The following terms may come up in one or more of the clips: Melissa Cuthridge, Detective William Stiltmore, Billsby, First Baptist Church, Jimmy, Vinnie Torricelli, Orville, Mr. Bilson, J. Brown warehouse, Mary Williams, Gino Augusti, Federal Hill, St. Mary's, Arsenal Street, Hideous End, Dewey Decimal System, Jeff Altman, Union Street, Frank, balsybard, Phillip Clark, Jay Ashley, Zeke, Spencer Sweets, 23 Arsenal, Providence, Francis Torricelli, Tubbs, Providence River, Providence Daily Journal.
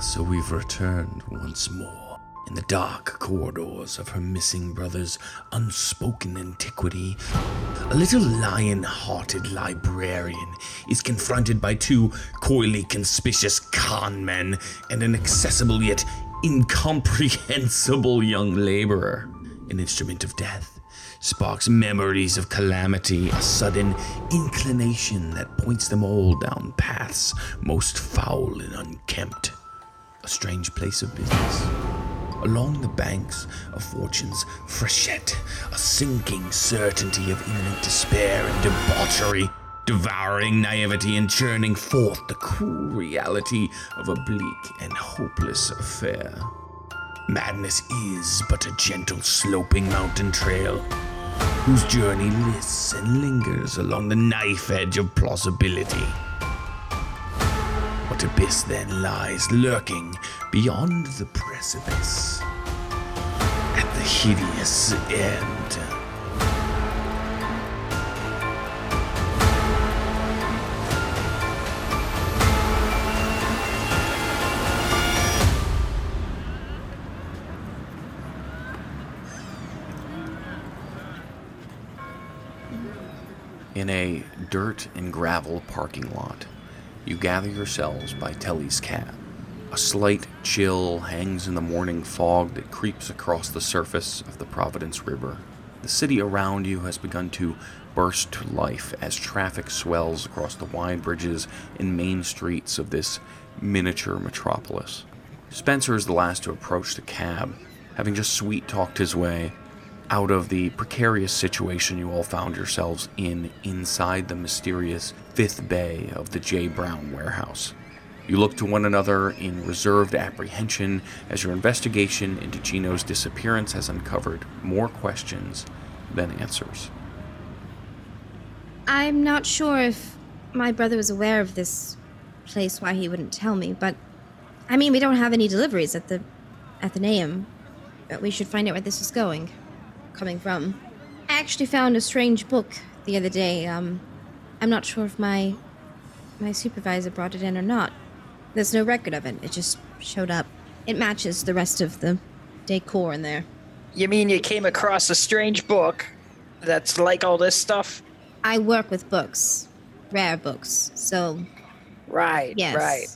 So we've returned once more. In the dark corridors of her missing brother's unspoken antiquity, a little lion-hearted librarian is confronted by two coyly conspicuous con men and an accessible yet incomprehensible young laborer. An instrument of death sparks memories of calamity, a sudden inclination that points them all down paths most foul and unkempt. A strange place of business. Along the banks of fortune's freshet, a sinking certainty of imminent despair and debauchery, devouring naivety and churning forth the cruel reality of a bleak and hopeless affair. Madness is but a gentle sloping mountain trail, whose journey lists and lingers along the knife edge of plausibility. What abyss then lies lurking beyond the precipice at the hideous end? In a dirt and gravel parking lot, you gather yourselves by Telly's cab. A slight chill hangs in the morning fog that creeps across the surface of the Providence River. The city around you has begun to burst to life as traffic swells across the wide bridges and main streets of this miniature metropolis. Spencer is the last to approach the cab, having just sweet-talked his way out of the precarious situation you all found yourselves in inside the mysterious fifth bay of the J. Brown warehouse. You look to one another in reserved apprehension as your investigation into Gino's disappearance has uncovered more questions than answers. I'm not sure if my brother was aware of this place, why he wouldn't tell me, but I mean, we don't have any deliveries at the Athenaeum, but we should find out where this is going. Coming from. I actually found a strange book the other day. I'm not sure if my supervisor brought it in or not. There's no record of it. It just showed up. It matches the rest of the decor in there. You mean you came across a strange book that's like all this stuff? I work with books. Rare books. So... Right, yes, right.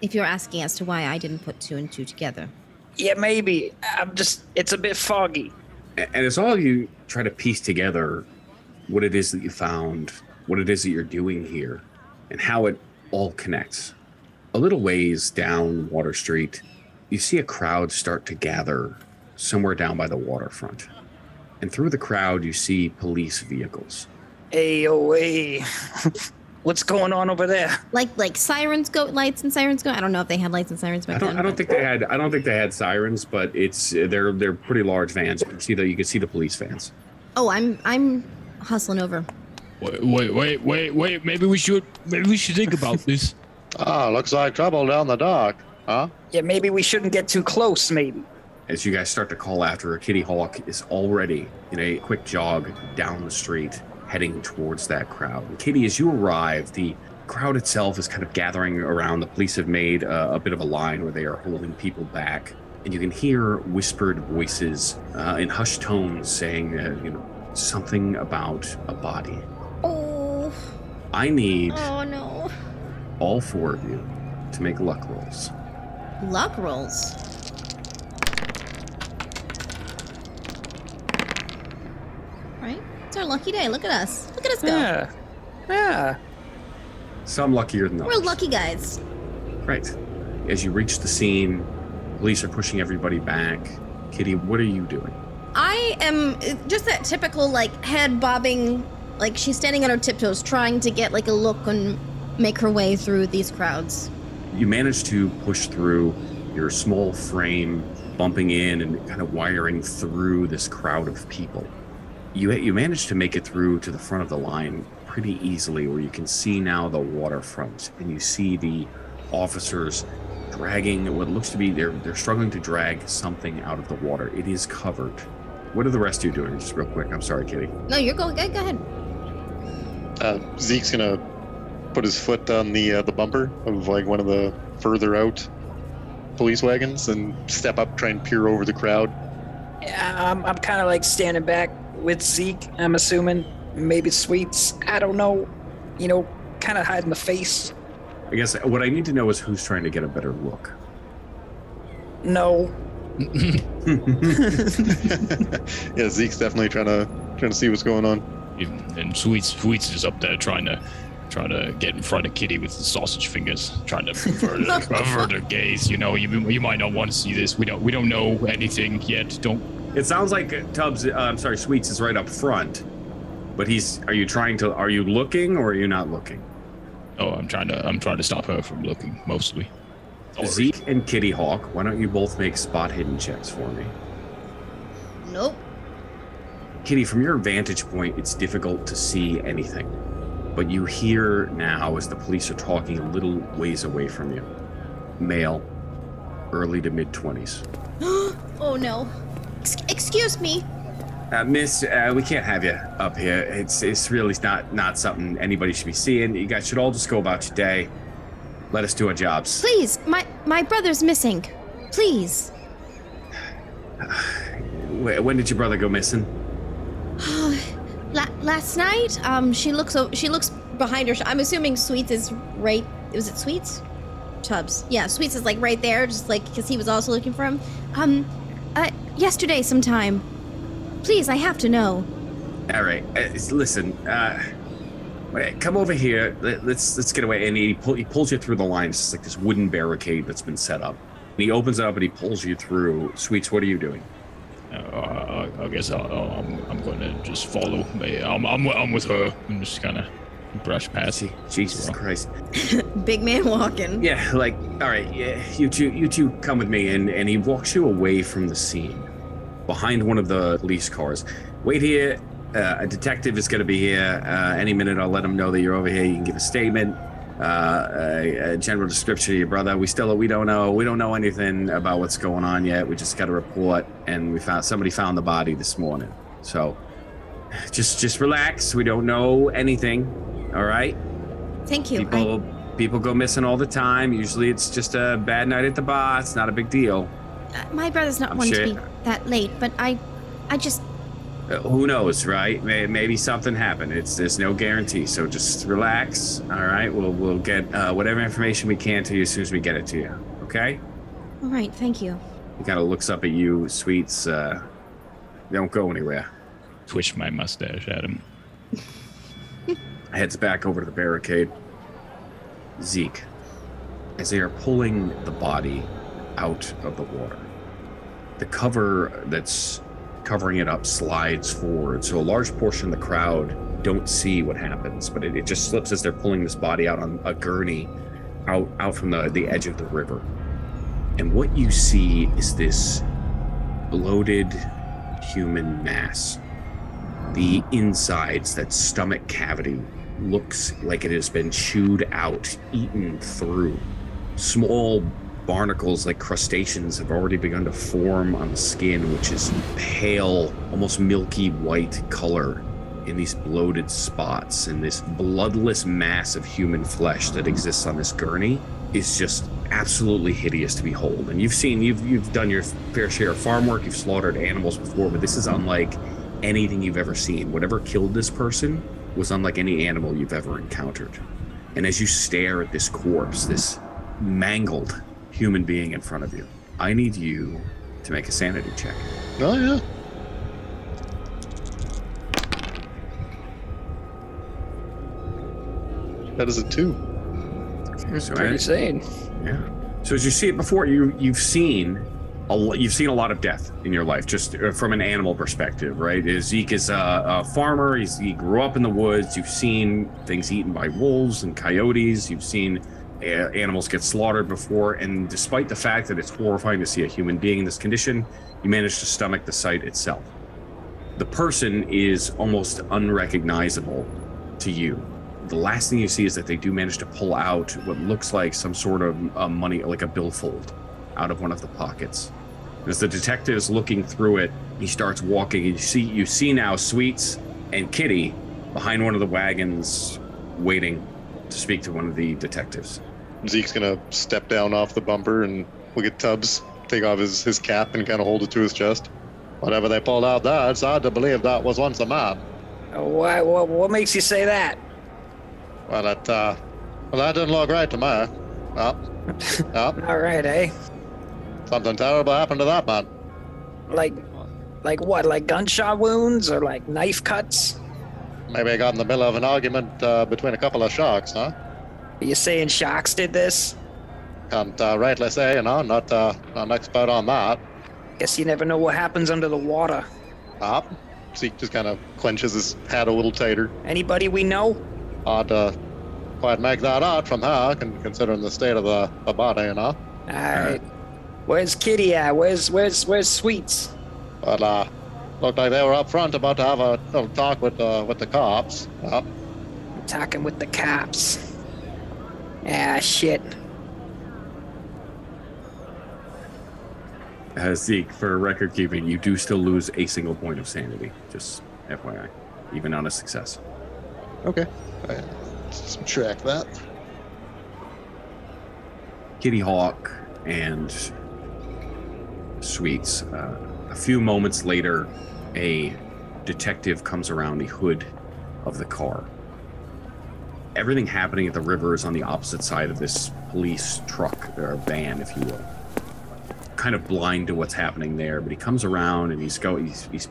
If you're asking as to why I didn't put two and two together. Yeah, maybe. It's a bit foggy. And it's all you try to piece together what it is that you found, what it is that you're doing here, and how it all connects. A little ways down Water Street, you see a crowd start to gather somewhere down by the waterfront. And through the crowd, you see police vehicles. Ayo, what's going on over there? Like sirens go, lights and sirens go. I don't know if they had lights and sirens back then. I don't think they had sirens, but they're pretty large vans. You can see the police vans. Oh, I'm hustling over. Wait. Maybe we should think about this. Looks like trouble down the dock, huh? Yeah, maybe we shouldn't get too close. Maybe. As you guys start to call after her, Kitty Hawk is already in a quick jog down the street, heading towards that crowd. And Kitty, as you arrive, the crowd itself is kind of gathering around. The police have made a bit of a line where they are holding people back. And you can hear whispered voices in hushed tones saying, something about a body. Oh. I need... Oh, no. All four of you to make luck rolls. Luck rolls? It's our lucky day. Look at us. Look at us go. Yeah. Some luckier than others. We're lucky guys. Right. As you reach the scene, police are pushing everybody back. Kitty, what are you doing? I am just that typical, head bobbing, she's standing on her tiptoes, trying to get, a look and make her way through these crowds. You manage to push through your small frame, bumping in and kind of wiring through this crowd of people. You managed to make it through to the front of the line pretty easily, where you can see now the waterfront, and you see the officers dragging what looks to be, they're struggling to drag something out of the water. It is covered. What are the rest of you doing? Just real quick. I'm sorry, Kitty. No, you're going. Go ahead. Zeke's going to put his foot on the bumper of one of the further out police wagons and step up, try and peer over the crowd? Yeah, I'm kind of like standing back with Zeke, I'm assuming. Maybe Sweets, I don't know. You know, kind of hiding the face. I guess what I need to know is who's trying to get a better look. No. Yeah, Zeke's definitely trying to see what's going on. And Sweets is up there trying to get in front of Kitty with the sausage fingers, trying to avert her gaze. You know, you might not want to see this. We don't know anything yet. Don't. It sounds like Sweets is right up front, but he's. Are you looking or are you not looking? Oh, I'm trying to stop her from looking, mostly. Zeke and Kitty Hawk, why don't you both make spot hidden checks for me? Nope. Kitty, from your vantage point, it's difficult to see anything, but you hear now as the police are talking a little ways away from you. Male, early to mid-20s. Oh no. Excuse me. Miss, we can't have you up here. It's really not something anybody should be seeing. You guys should all just go about your day. Let us do our jobs. Please, my brother's missing. Please. When did your brother go missing? Last night. She looks behind her. I'm assuming Sweets is right. Was it Sweets? Tubbs. Yeah, Sweets is like right there, just like because he was also looking for him. Yesterday sometime. Please, I have to know. All right. Listen. Come over here. Let's get away. And he pulls you through the lines. It's like this wooden barricade that's been set up. And he opens it up and he pulls you through. Sweets, what are you doing? I guess I'm going to just follow. I'm with her. I'm just going to brush past. Jesus Christ. Big man walking. Yeah, like, all right, yeah, you two come with me. And he walks you away from the scene behind one of the police cars. Wait here. A detective is going to be here any minute. I'll let him know that you're over here. You can give a statement, a general description of your brother. We don't know anything about what's going on yet. We just got a report, and somebody found the body this morning. So, just relax. We don't know anything. All right. Thank you. People go missing all the time. Usually, it's just a bad night at the bar. It's not a big deal. My brother's not one to be that late, but I just. Who knows, right? Maybe something happened. There's no guarantee, so just relax. All right, we'll get whatever information we can to you as soon as we get it to you. Okay? All right, thank you. He kind of looks up at you, Sweets. Don't go anywhere. Twitch my mustache at him. Heads back over to the barricade. Zeke, as they are pulling the body out of the water, the cover that's covering it up slides forward, so a large portion of the crowd don't see what happens, but it just slips as they're pulling this body out on a gurney out from the edge of the river. And what you see is this bloated human mass. The insides, that stomach cavity, looks like it has been chewed out, eaten through. Small barnacles, like crustaceans, have already begun to form on the skin, which is pale, almost milky white color in these bloated spots. And this bloodless mass of human flesh that exists on this gurney is just absolutely hideous to behold. And you've done your fair share of farm work, you've slaughtered animals before, but this is unlike anything you've ever seen. Whatever killed this person was unlike any animal you've ever encountered. And as you stare at this corpse, this mangled human being in front of you, I need you to make a sanity check. Oh, yeah. That is a 2. That's pretty insane. Yeah. So as you see it before, you've seen a lot of death in your life, just from an animal perspective, right? Zeke is a farmer. He grew up in the woods. You've seen things eaten by wolves and coyotes. You've seen animals get slaughtered before, and despite the fact that it's horrifying to see a human being in this condition, you manage to stomach the sight itself. The person is almost unrecognizable to you. The last thing you see is that they do manage to pull out what looks like some sort of money, like a billfold, out of one of the pockets. As the detective is looking through it, he starts walking. You see now Sweets and Kitty behind one of the wagons, waiting to speak to one of the detectives. Zeke's gonna step down off the bumper and Look at Tubbs take off his cap and kind of hold it to his chest. Whatever they pulled out there, it's hard to believe that was once a mob. Why? What makes you say that? Well, that didn't look right to me. No. All right, eh? Something terrible happened to that man. Like what? Like gunshot wounds or like knife cuts? Maybe I got in the middle of an argument between a couple of sharks, huh? Are you saying sharks did this? Can't rightly say, you know. Not an expert on that. Guess you never know what happens under the water. Zeke just kind of clenches his hat a little tighter. Anybody we know? Hard to quite make that out from her, considering the state of the body, you know. All right. Where's Kitty at? Where's Sweets? Well, looked like they were up front about to have a little talk with the cops. Yep. Talking with the cops. Ah, shit. Zeke, for record keeping, you do still lose a single point of sanity. Just FYI. Even on a success. Okay. Right. Subtract that. Kitty Hawk and Sweets. A few moments later, a detective comes around the hood of the car. Everything happening at the river is on the opposite side of this police truck, or van, if you will. Kind of blind to what's happening there, but he comes around and he's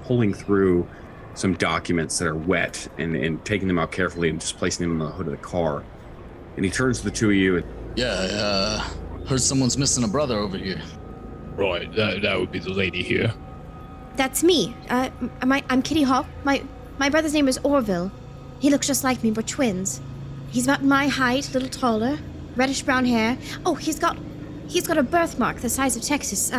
pulling through some documents that are wet and taking them out carefully and just placing them on the hood of the car. And he turns to the two of you. Heard someone's missing a brother over here. Right, that would be the lady here. That's me. I'm Kitty Hawk. My brother's name is Orville. He looks just like me. We're twins. He's about my height, a little taller, reddish brown hair. Oh, he's got a birthmark the size of Texas,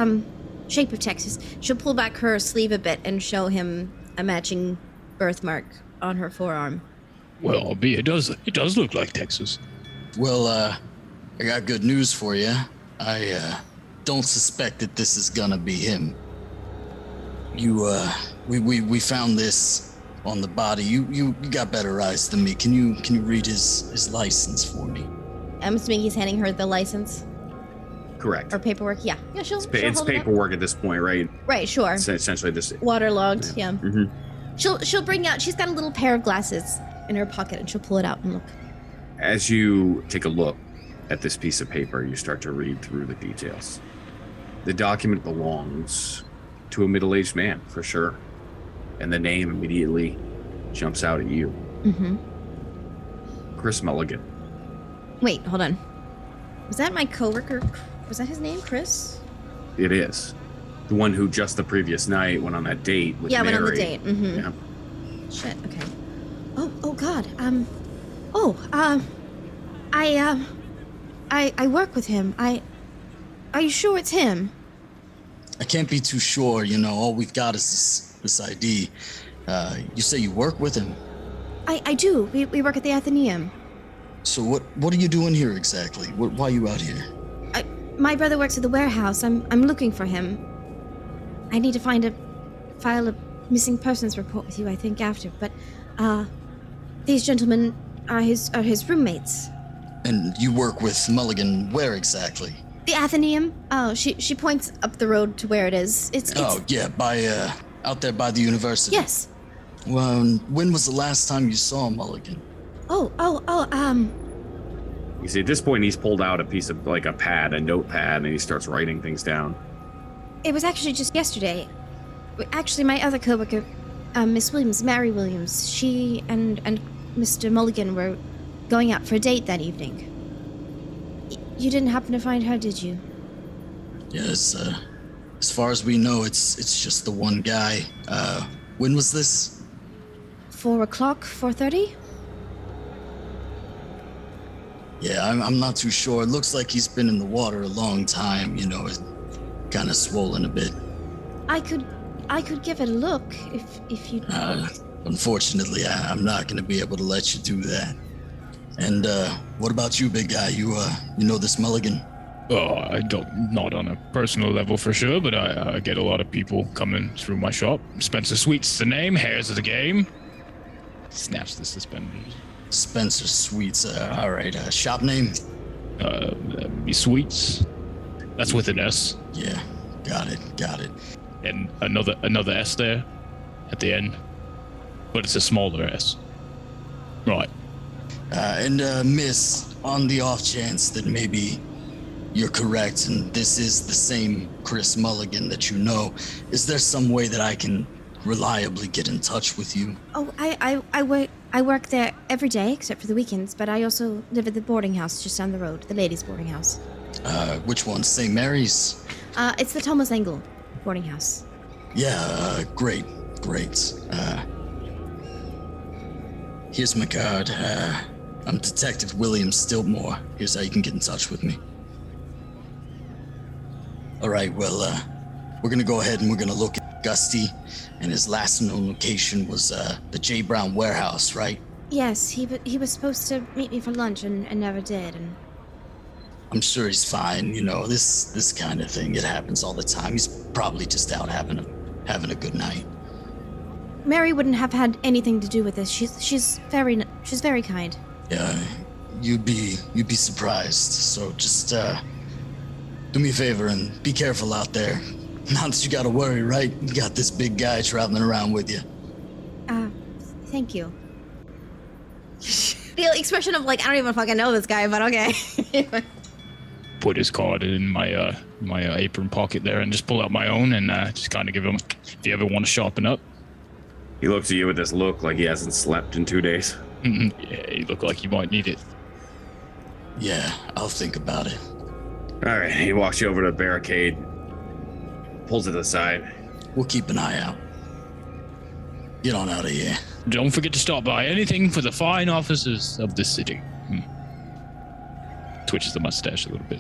shape of Texas. She'll pull back her sleeve a bit and show him a matching birthmark on her forearm. Well, I'll be it does look like Texas. Well, I got good news for you. I don't suspect that this is gonna be him. You we found this on the body. You got better eyes than me. Can you read his license for me? I'm assuming he's handing her the license. Correct. Or paperwork, yeah. Yeah, she'll hold paperwork it at this point, right? Right, sure. It's essentially this waterlogged, yeah. Mm-hmm. She'll bring out, she's got a little pair of glasses in her pocket and she'll pull it out and look. As you take a look at this piece of paper, you start to read through the details. The document belongs to a middle-aged man, for sure. And the name immediately jumps out at you. Mm-hmm. Chris Mulligan. Wait, hold on. Was that my coworker? Was that his name, Chris? It is. The one who just the previous night went on that date with Mary. Yeah, went on the date. Mm-hmm. Yeah. Shit, okay. Oh God. I work with him. Are you sure it's him? I can't be too sure, you know. All we've got is this ID. You say you work with him? I do. We work at the Athenaeum. So what are you doing here exactly? Why are you out here? My brother works at the warehouse. I'm looking for him. I need to file a missing persons report with you, I think, after. But these gentlemen are his roommates. And you work with Mulligan where exactly? The Athenaeum. Oh, she points up the road to where it is. By out there by the university. Yes. Well, when was the last time you saw Mulligan? You see, at this point, he's pulled out a piece of, like, a notepad, and he starts writing things down. It was actually just yesterday. Actually, my other coworker, Miss Williams, Mary Williams, she and Mr. Mulligan were going out for a date that evening. You didn't happen to find her, did you? Yes, as far as we know, it's just the one guy. When was this? 4:30? Yeah, I'm not too sure. It looks like he's been in the water a long time, you know, kind of swollen a bit. I could give it a look if you... unfortunately, I'm not going to be able to let you do that. And what about you, big guy? You know this Mulligan? Oh, I don't, not on a personal level for sure, but I get a lot of people coming through my shop. Spencer Sweets is the name, Hares is the game. Snaps the suspenders. Spencer Sweets, all right, shop name? Sweets. That's with an S. Yeah, got it. And another S there at the end, but it's a smaller S. Right. And Miss, on the off chance that maybe you're correct and this is the same Chris Mulligan that you know, is there some way that I can reliably get in touch with you? Oh, I work there every day except for the weekends, but I also live at the boarding house just down the road, the ladies' boarding house. Which one? St. Mary's? It's the Thomas Engel boarding house. Yeah, great. Here's my card. I'm Detective William Stiltmore. Here's how you can get in touch with me. All right, well, we're going to go ahead and we're going to look at Augusti, and his last known location was the J. Brown warehouse, right? Yes, he was supposed to meet me for lunch and never did. And I'm sure he's fine. You know, this kind of thing, it happens all the time. He's probably just out having a good night. Mary wouldn't have had anything to do with this. She's very kind. Yeah, you'd be surprised. So just do me a favor and be careful out there. Not that you gotta worry, right? You got this big guy traveling around with you. Thank you. The expression of like I don't even fucking know this guy, but okay. Put his card in my my apron pocket there and just pull out my own and just kind of give him. If you ever want to sharpen up. He looks at you with this look like he hasn't slept in 2 days. Yeah, you look like you might need it. Yeah, I'll think about it. All right, he walks you over to the barricade, pulls it to the side. We'll keep an eye out. Get on out of here. Don't forget to stop by anything for the fine officers of this city. Twitches the mustache a little bit.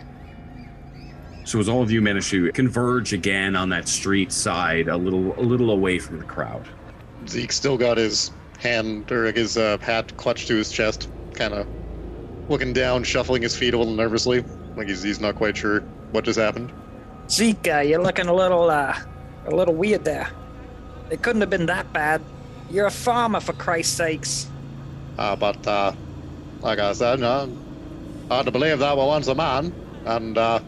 So as all of you manage to converge again on that street side, a little away from the crowd. Zeke still got his hand or his hat clutched to his chest, kind of looking down, shuffling his feet a little nervously, like he's not quite sure what just happened. Zeke, you're looking a little weird there. It couldn't have been that bad. You're a farmer, for Christ's sakes. But like I said, no, hard to believe that we're once a man, and well,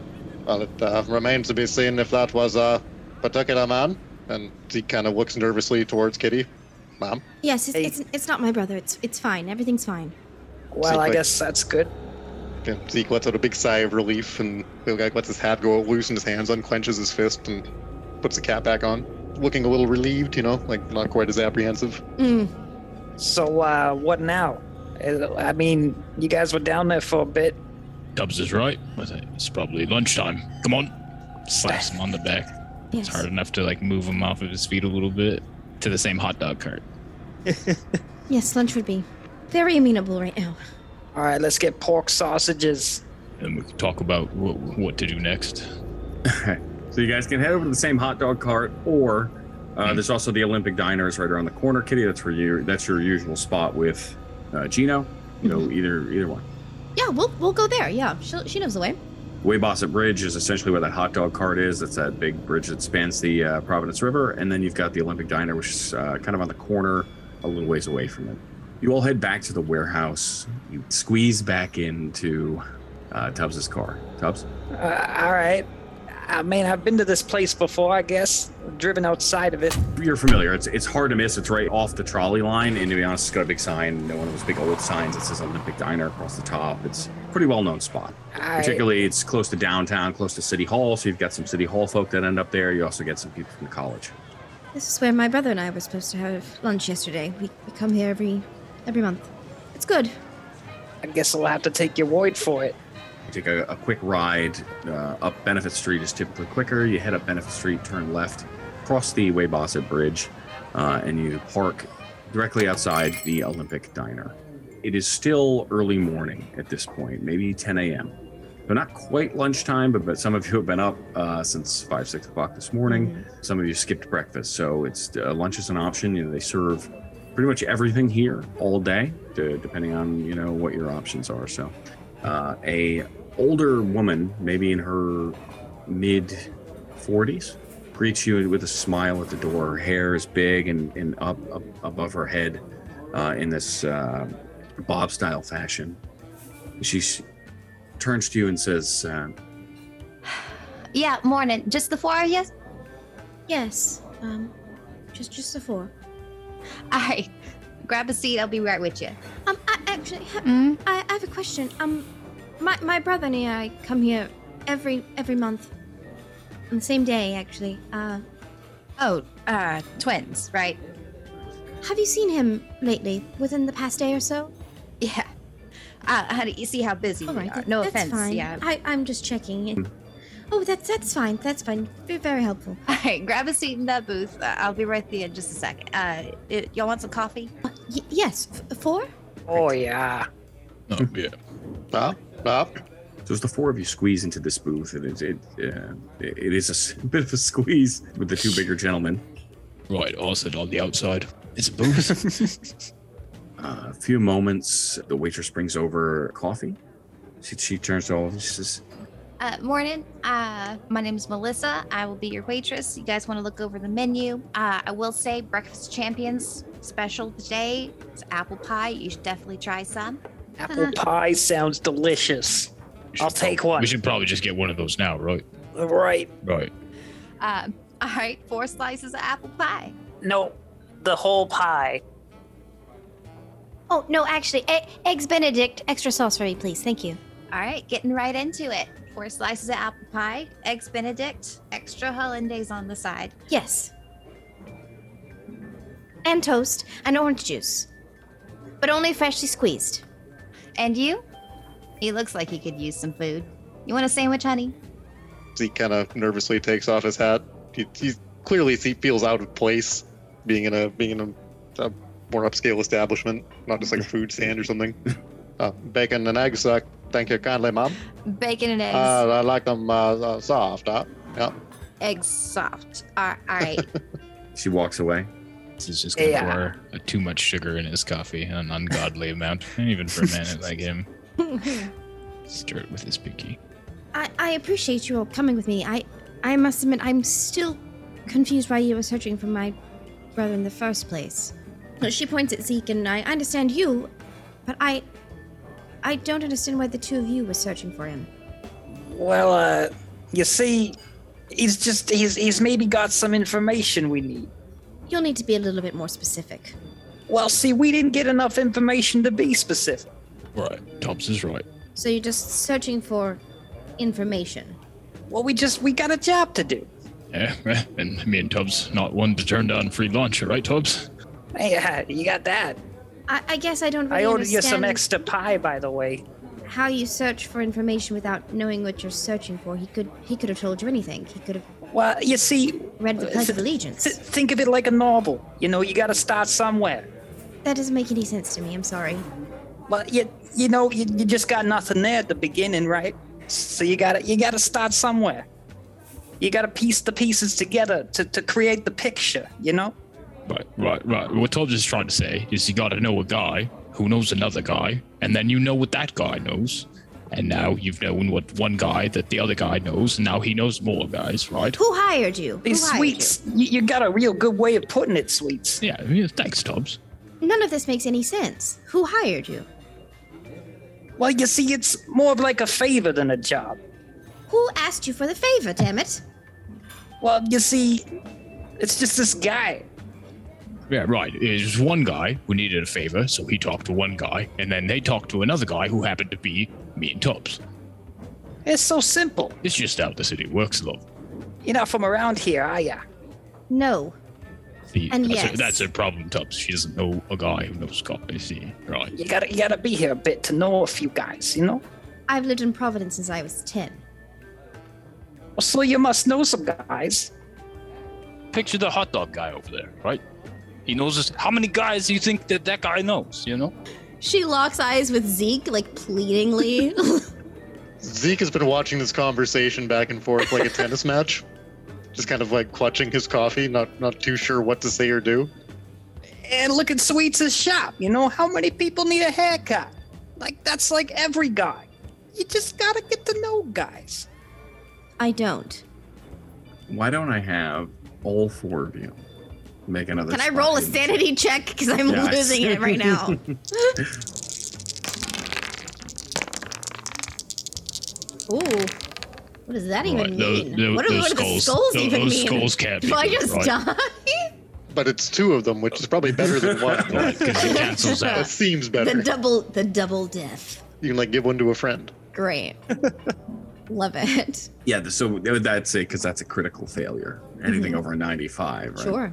it remains to be seen if that was a particular man. And he kind of looks nervously towards Kitty. Mom? Yes, it's not my brother. It's fine. Everything's fine. Well, Zeke, I guess that's good. Zeke lets out a big sigh of relief and lets his hat go loose in his hands, unclenches his fist, and puts the cap back on. Looking a little relieved, you know, like not quite as apprehensive. So, what now? I mean, you guys were down there for a bit. Tubbs is right. It's probably lunchtime. Come on. Slaps him on the back. Yes. It's hard enough to like move him off of his feet a little bit to the same hot dog cart. Yes, lunch would be very amenable right now. All right, let's get pork sausages. And we can talk about what to do next. So you guys can head over to the same hot dog cart, or there's also the Olympic Diner right around the corner, Kitty. That's your usual spot with Gino. You know, either one. Yeah, we'll go there. Yeah, she knows the way. Weybosset Bridge is essentially where that hot dog cart is. It's that big bridge that spans the Providence River. And then you've got the Olympic Diner, which is kind of on the corner, a little ways away from it. You all head back to the warehouse. You squeeze back into Tubbs's car. Tubbs? All right. I mean, I've been to this place before, I guess. Driven outside of it. You're familiar. It's hard to miss. It's right off the trolley line. And to be honest, it's got a big sign. One of those big old signs that says Olympic Diner across the top. It's a pretty well-known spot. Particularly, it's close to downtown, close to City Hall. So you've got some City Hall folk that end up there. You also get some people from the college. This is where my brother and I were supposed to have lunch yesterday. We come here every month. It's good. I guess I'll have to take your word for it. You take a quick ride up Benefit Street is typically quicker. You head up Benefit Street, turn left, cross the Weybosset Bridge, and you park directly outside the Olympic Diner. It is still early morning at this point, maybe 10 a.m. But not quite lunchtime, but some of you have been up since 5, 6 o'clock this morning. Mm-hmm. Some of you skipped breakfast, so it's lunch is an option. You know, they serve pretty much everything here all day, depending on, you know, what your options are. So a older woman, maybe in her mid-40s, greets you with a smile at the door. Her hair is big and up above her head in this bob-style fashion. She turns to you and says, Yeah, morning. Just the four of you? Yes. Just the four. All right. Grab a seat. I'll be right with you. I have a question. My brother and I come here every month. On the same day, actually. Twins, right? Have you seen him lately? Within the past day or so? Yeah. Honey, you see how busy we are. No offense. Fine. Yeah. I'm just checking in. Oh, that's fine. That's fine. Very helpful. All right, grab a seat in that booth. I'll be right there in just a second. Y'all want some coffee? Yes. Four? Oh, yeah. Oh, yeah. Bob? There's the four of you squeeze into this booth, and it is a bit of a squeeze with the two bigger gentlemen. Right, all sit on the outside. It's a booth. A few moments, the waitress brings over coffee. She turns to all of them and she says, morning. My name is Melissa. I will be your waitress. You guys want to look over the menu. I will say Breakfast Champions special today. It's apple pie. You should definitely try some. Apple pie sounds delicious. I'll take one. We should probably just get one of those now, right? Right. All right. 4 slices of apple pie. No, the whole pie. Oh, no, actually. Eggs Benedict. Extra sauce for me, please. Thank you. All right. Getting right into it. 4 slices of apple pie, eggs Benedict, extra hollandaise on the side. Yes. And toast and orange juice, but only freshly squeezed. And you? He looks like he could use some food. You want a sandwich, honey? Zeke kind of nervously takes off his hat. He feels out of place being in a more upscale establishment, not just like a food stand or something. Bacon and eggs, thank you kindly, Mom. Bacon and eggs. I like them soft, yeah. Eggs soft. All right. She walks away. This is just going to pour too much sugar in his coffee, an ungodly amount. Not even for a minute like him. Stir it with his pinky. I appreciate you all coming with me. I must admit, I'm still confused why you were searching for my brother in the first place. She points at Zeke, and I understand you, but I don't understand why the two of you were searching for him. Well, you see, he's maybe got some information we need. You'll need to be a little bit more specific. Well, see, we didn't get enough information to be specific. Right, Tubbs is right. So you're just searching for information. Well, we got a job to do. Yeah, and me and Tubbs, not one to turn down free lunch, right, Tubbs? Yeah, you got that. I guess I don't really understand. I ordered you some extra pie, by the way. How you search for information without knowing what you're searching for. He could have told you anything. He could have... Well, you see... Read the Pledge of Allegiance. Think of it like a novel. You know, you got to start somewhere. That doesn't make any sense to me. I'm sorry. Well, you just got nothing there at the beginning, right? So you got to start somewhere. You got to piece the pieces together to create the picture, you know? Right. What Tubbs is trying to say is you got to know a guy who knows another guy, and then you know what that guy knows, and now you've known what one guy that the other guy knows, and now he knows more guys, right? Who hired you? Sweets. You got a real good way of putting it, Sweets. Yeah, thanks, Tubbs. None of this makes any sense. Who hired you? Well, you see, it's more of like a favor than a job. Who asked you for the favor, damn it? Well, you see, it's just this guy. Yeah, right. It was one guy who needed a favor, so he talked to one guy, and then they talked to another guy who happened to be me and Tubbs. It's so simple. It's just how the city works, love. You're not from around here, are ya? No. See, and that's her problem, Tubbs. She doesn't know a guy who knows guys. See, right? You gotta be here a bit to know a few guys, you know? I've lived in Providence since I was 10. Well, so you must know some guys. Picture the hot dog guy over there, right? He knows this. How many guys do you think that guy knows, you know? She locks eyes with Zeke, like, pleadingly. Zeke has been watching this conversation back and forth like a tennis match. Just kind of, like, clutching his coffee, not too sure what to say or do. And look at Sweets' shop, you know? How many people need a haircut? Like, that's like every guy. You just gotta get to know guys. I don't. Why don't I have all four of you? Make another. Can I roll a sanity check? Because I'm losing it right now. Ooh. What does that even mean? What do the skulls even mean? Skulls can't be. Do I just die? But it's two of them, which is probably better than one. Because it cancels out. That seems better. The double death. You can like give one to a friend. Great. Love it. Yeah, so that's it, because that's a critical failure. Anything over a 95, right? Sure.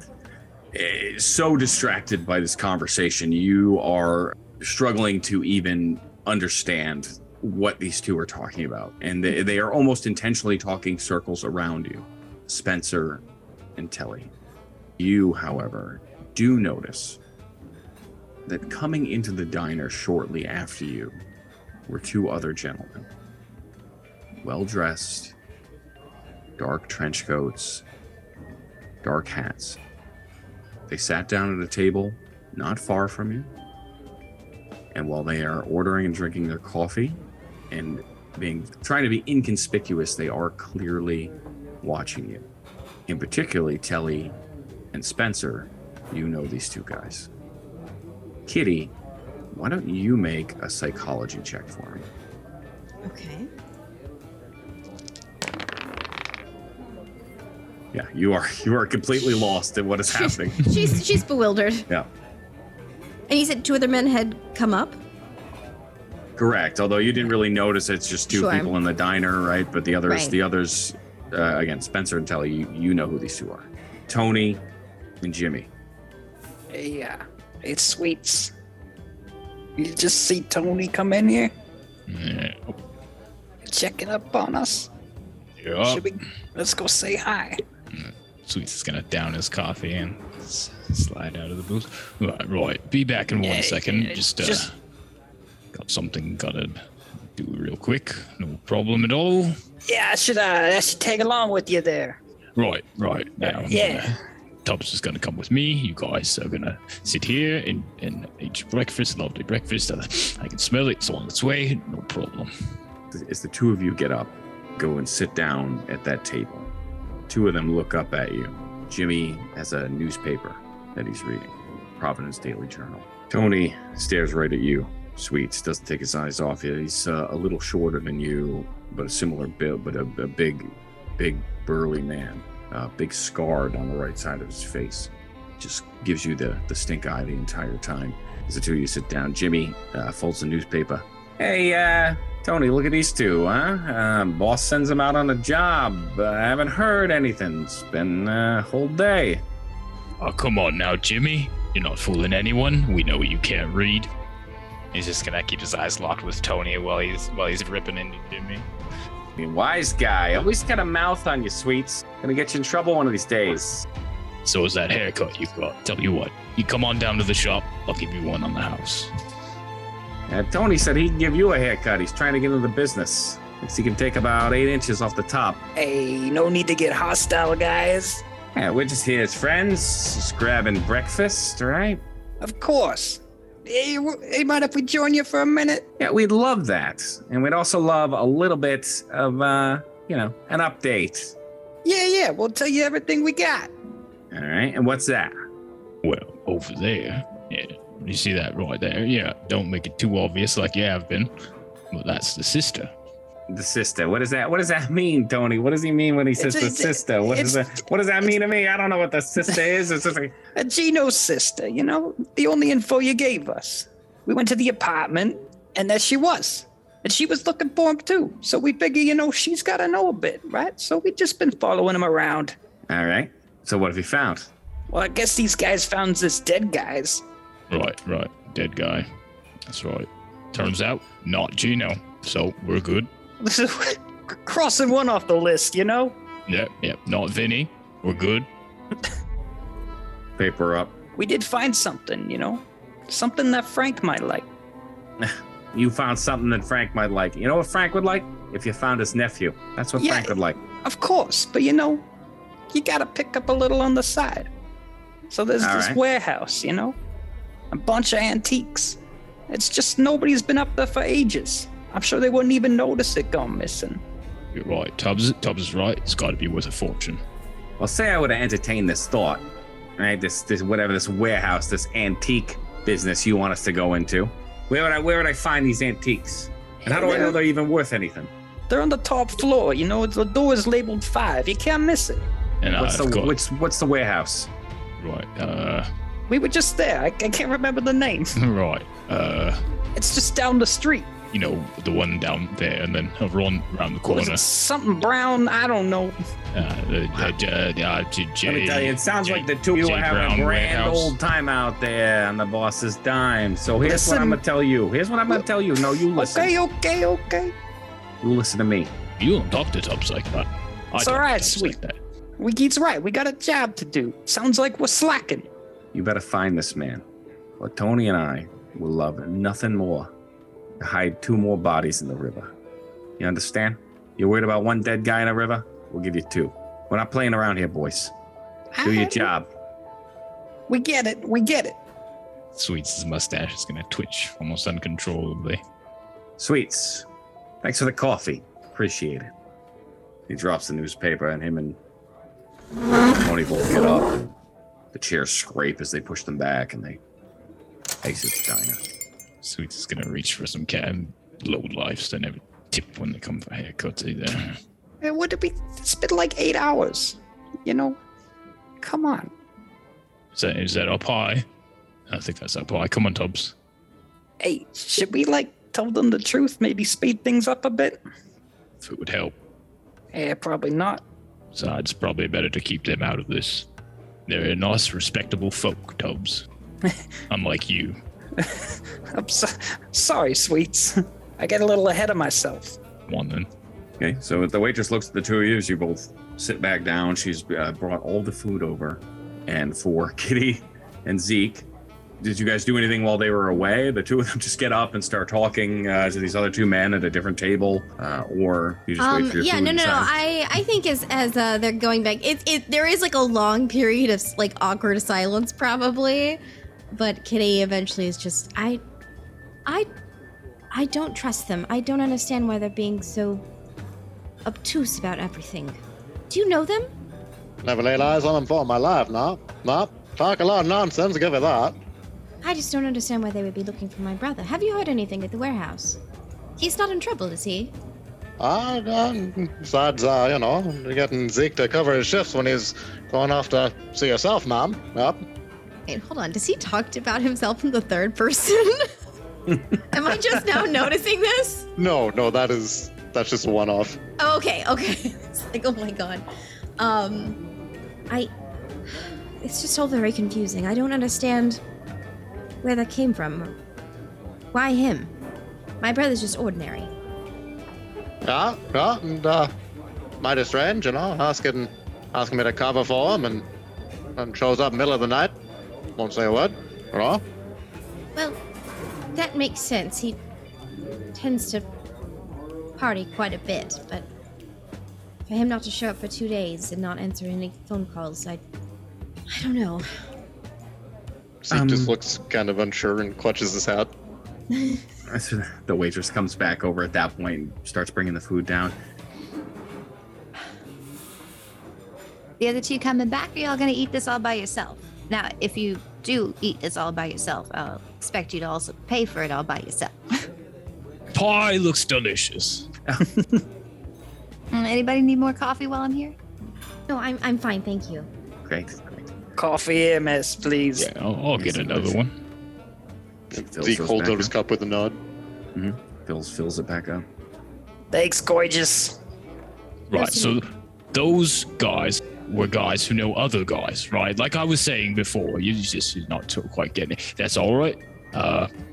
So distracted by this conversation, you are struggling to even understand what these two are talking about. And they are almost intentionally talking circles around you, Spencer and Telly. You, however, do notice that coming into the diner shortly after you were two other gentlemen, well-dressed, dark trench coats, dark hats. They sat down at a table not far from you, and while they are ordering and drinking their coffee and trying to be inconspicuous, they are clearly watching you. In particular, Telly and Spencer, you know these two guys. Kitty, why don't you make a psychology check for me? Okay. Yeah, you are completely lost at what is happening. she's bewildered. Yeah. And you said two other men had come up? Correct. Although you didn't really notice, it's just two people in the diner, right? But the others, again, Spencer and Telly, you know who these two are. Tony and Jimmy. Yeah, it's Sweets. You just see Tony come in here? Yeah. Checking up on us? Yeah. Let's go say hi. Sweets is going to down his coffee and slide out of the booth. Right, be back in one second. Just got something got to do real quick. No problem at all. Yeah, I should tag along with you there. Right. Now, Tubbs is going to come with me. You guys are going to sit here and eat breakfast. Lovely breakfast. I can smell it. It's on its way. No problem. As the two of you get up, go and sit down at that table, two of them look up at you. Jimmy has a newspaper that he's reading, Providence Daily Journal. Tony stares right at you. Sweets doesn't take his eyes off you. He's a little shorter than you, but a similar build, but a big burly man, big scar down the right side of his face. Just gives you the stink eye the entire time. As the two of you sit down, Jimmy folds the newspaper. Hey, Tony, look at these two, huh? Boss sends them out on a job. I haven't heard anything. It's been a whole day. Oh, come on now, Jimmy. You're not fooling anyone. We know you can't read. He's just gonna keep his eyes locked with Tony while he's ripping into Jimmy. I mean, wise guy, always got a mouth on you, Sweets. Gonna get you in trouble one of these days. So is that haircut you've got. Tell you what, you come on down to the shop. I'll give you one on the house. Tony said he can give you a haircut. He's trying to get into the business. Thinks he can take about 8 inches off the top. Hey, no need to get hostile, guys. Yeah, we're just here as friends, just grabbing breakfast, right? Of course. Hey, mind if we join you for a minute? Yeah, we'd love that. And we'd also love a little bit of, an update. Yeah, we'll tell you everything we got. All right, and what's that? Well, over there, yeah. You see that right there? Yeah, don't make it too obvious like you have been. Well, that's the sister. The sister. What is that? What does that mean, Tony? What does he mean when he says the sister? What does that mean to me? I don't know what the sister is. It's just like a Gino's sister, the only info you gave us. We went to the apartment, and there she was. And she was looking for him, too. So we figure, she's got to know a bit, right? So we've just been following him around. All right. So what have you found? Well, I guess these guys found this dead guy's. Right. Dead guy. That's right. Turns out, not Gino. So, we're good. Crossing one off the list, Yep. Not Vinny. We're good. Paper up. We did find something, Something that Frank might like. You found something that Frank might like. You know what Frank would like? If you found his nephew. That's what Frank would like. Of course. But, you got to pick up a little on the side. So, there's this warehouse, A bunch of antiques. It's just nobody's been up there for ages. I'm sure they wouldn't even notice it gone missing. You're right. Tubbs is right. It's got to be worth a fortune. Well, say I would have entertained this thought, right? This whatever this warehouse, this antique business you want us to go into. Where would I find these antiques? And how do I know they're even worth anything? They're on the top floor. You know, the door is labeled 5. You can't miss it. And what's the warehouse? Right. We were just there. I can't remember the name. Right. It's just down the street. You know, the one down there, and then over on around the corner. Was it something brown? I don't know. Let me tell you, it sounds like the two of you are having a grand old time out there on the boss's dime. So here's what I'm going to tell you. No, you listen. Okay. You listen to me. You don't talk to Tubbs like that. It's all right, sweet. He's right. We got a job to do. Sounds like we're slacking. You better find this man. But Tony and I will love nothing more. Hide 2 more bodies in the river. You understand? You're worried about one dead guy in a river? We'll give you 2. We're not playing around here, boys. Do your job. We get it. Sweets' mustache is going to twitch almost uncontrollably. Sweets, thanks for the coffee. Appreciate it. He drops the newspaper and him and Tony both get up. The chairs scrape as they push them back and they exit the diner. Sweets is gonna reach for some can load lives. They never tip when they come for haircuts either. It would be. It's been like 8 hours. You know, come on. Is that up high? I think that's up high. Come on, Tubbs. Hey, should we tell them the truth? Maybe speed things up a bit. If it would help. Yeah, probably not. So it's probably better to keep them out of this. They're a nice, respectable folk, Tubbs. Unlike you. I'm sorry, Sweets. I get a little ahead of myself. Come on, then. Okay, so the waitress looks at the two of you as you both sit back down. She's brought all the food over. And for Kitty and Zeke, did you guys do anything while they were away? The two of them just get up and start talking to these other 2 men at a different table, or you just wait for your food? No. I think as they're going back, there is a long period of awkward silence probably. But Kitty eventually is just, I don't trust them. I don't understand why they're being so obtuse about everything. Do you know them? Never laid eyes on them for my life, no. Talk a lot of nonsense, give it that. I just don't understand why they would be looking for my brother. Have you heard anything at the warehouse? He's not in trouble, is he? Besides, getting Zeke to cover his shifts when he's going off to see yourself, Mom. Yep. Wait, hold on. Does he talk about himself in the third person? Am I just now noticing this? No, that's just a one-off. Oh, okay. It's oh my God. It's just all very confusing. I don't understand where that came from. Why him? My brother's just ordinary. And mighty strange, asking me to cover for him and shows up middle of the night. Won't say a word at all. Well, that makes sense. He tends to party quite a bit, but for him not to show up for 2 days and not answer any phone calls, I don't know. Zeke just looks kind of unsure and clutches his hat. The waitress comes back over at that point and starts bringing the food down. The other 2 coming back, are y'all going to eat this all by yourself? Now, if you do eat this all by yourself, I'll expect you to also pay for it all by yourself. Pie looks delicious. Anybody need more coffee while I'm here? No, I'm fine, thank you. Great. Coffee here, miss, please. Yeah, I'll get another one. Zeke holds out his cup with a nod. Mm-hmm. Fills it back up. Thanks, gorgeous. Right, so those guys were guys who know other guys, right? Like I was saying before, you're not quite getting it. That's all right.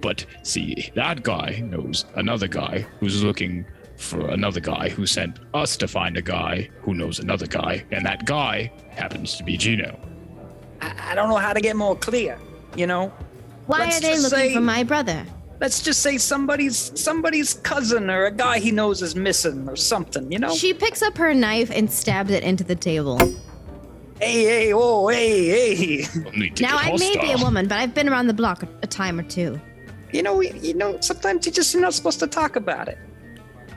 But see, that guy knows another guy who's looking for another guy who sent us to find a guy who knows another guy, and that guy happens to be Gino. I don't know how to get more clear, you know? Why are they looking for my brother? Let's just say somebody's cousin or a guy he knows is missing or something, you know? She picks up her knife and stabs it into the table. Hey. Now, I may be a woman, but I've been around the block a time or two. You know, sometimes you're not supposed to talk about it.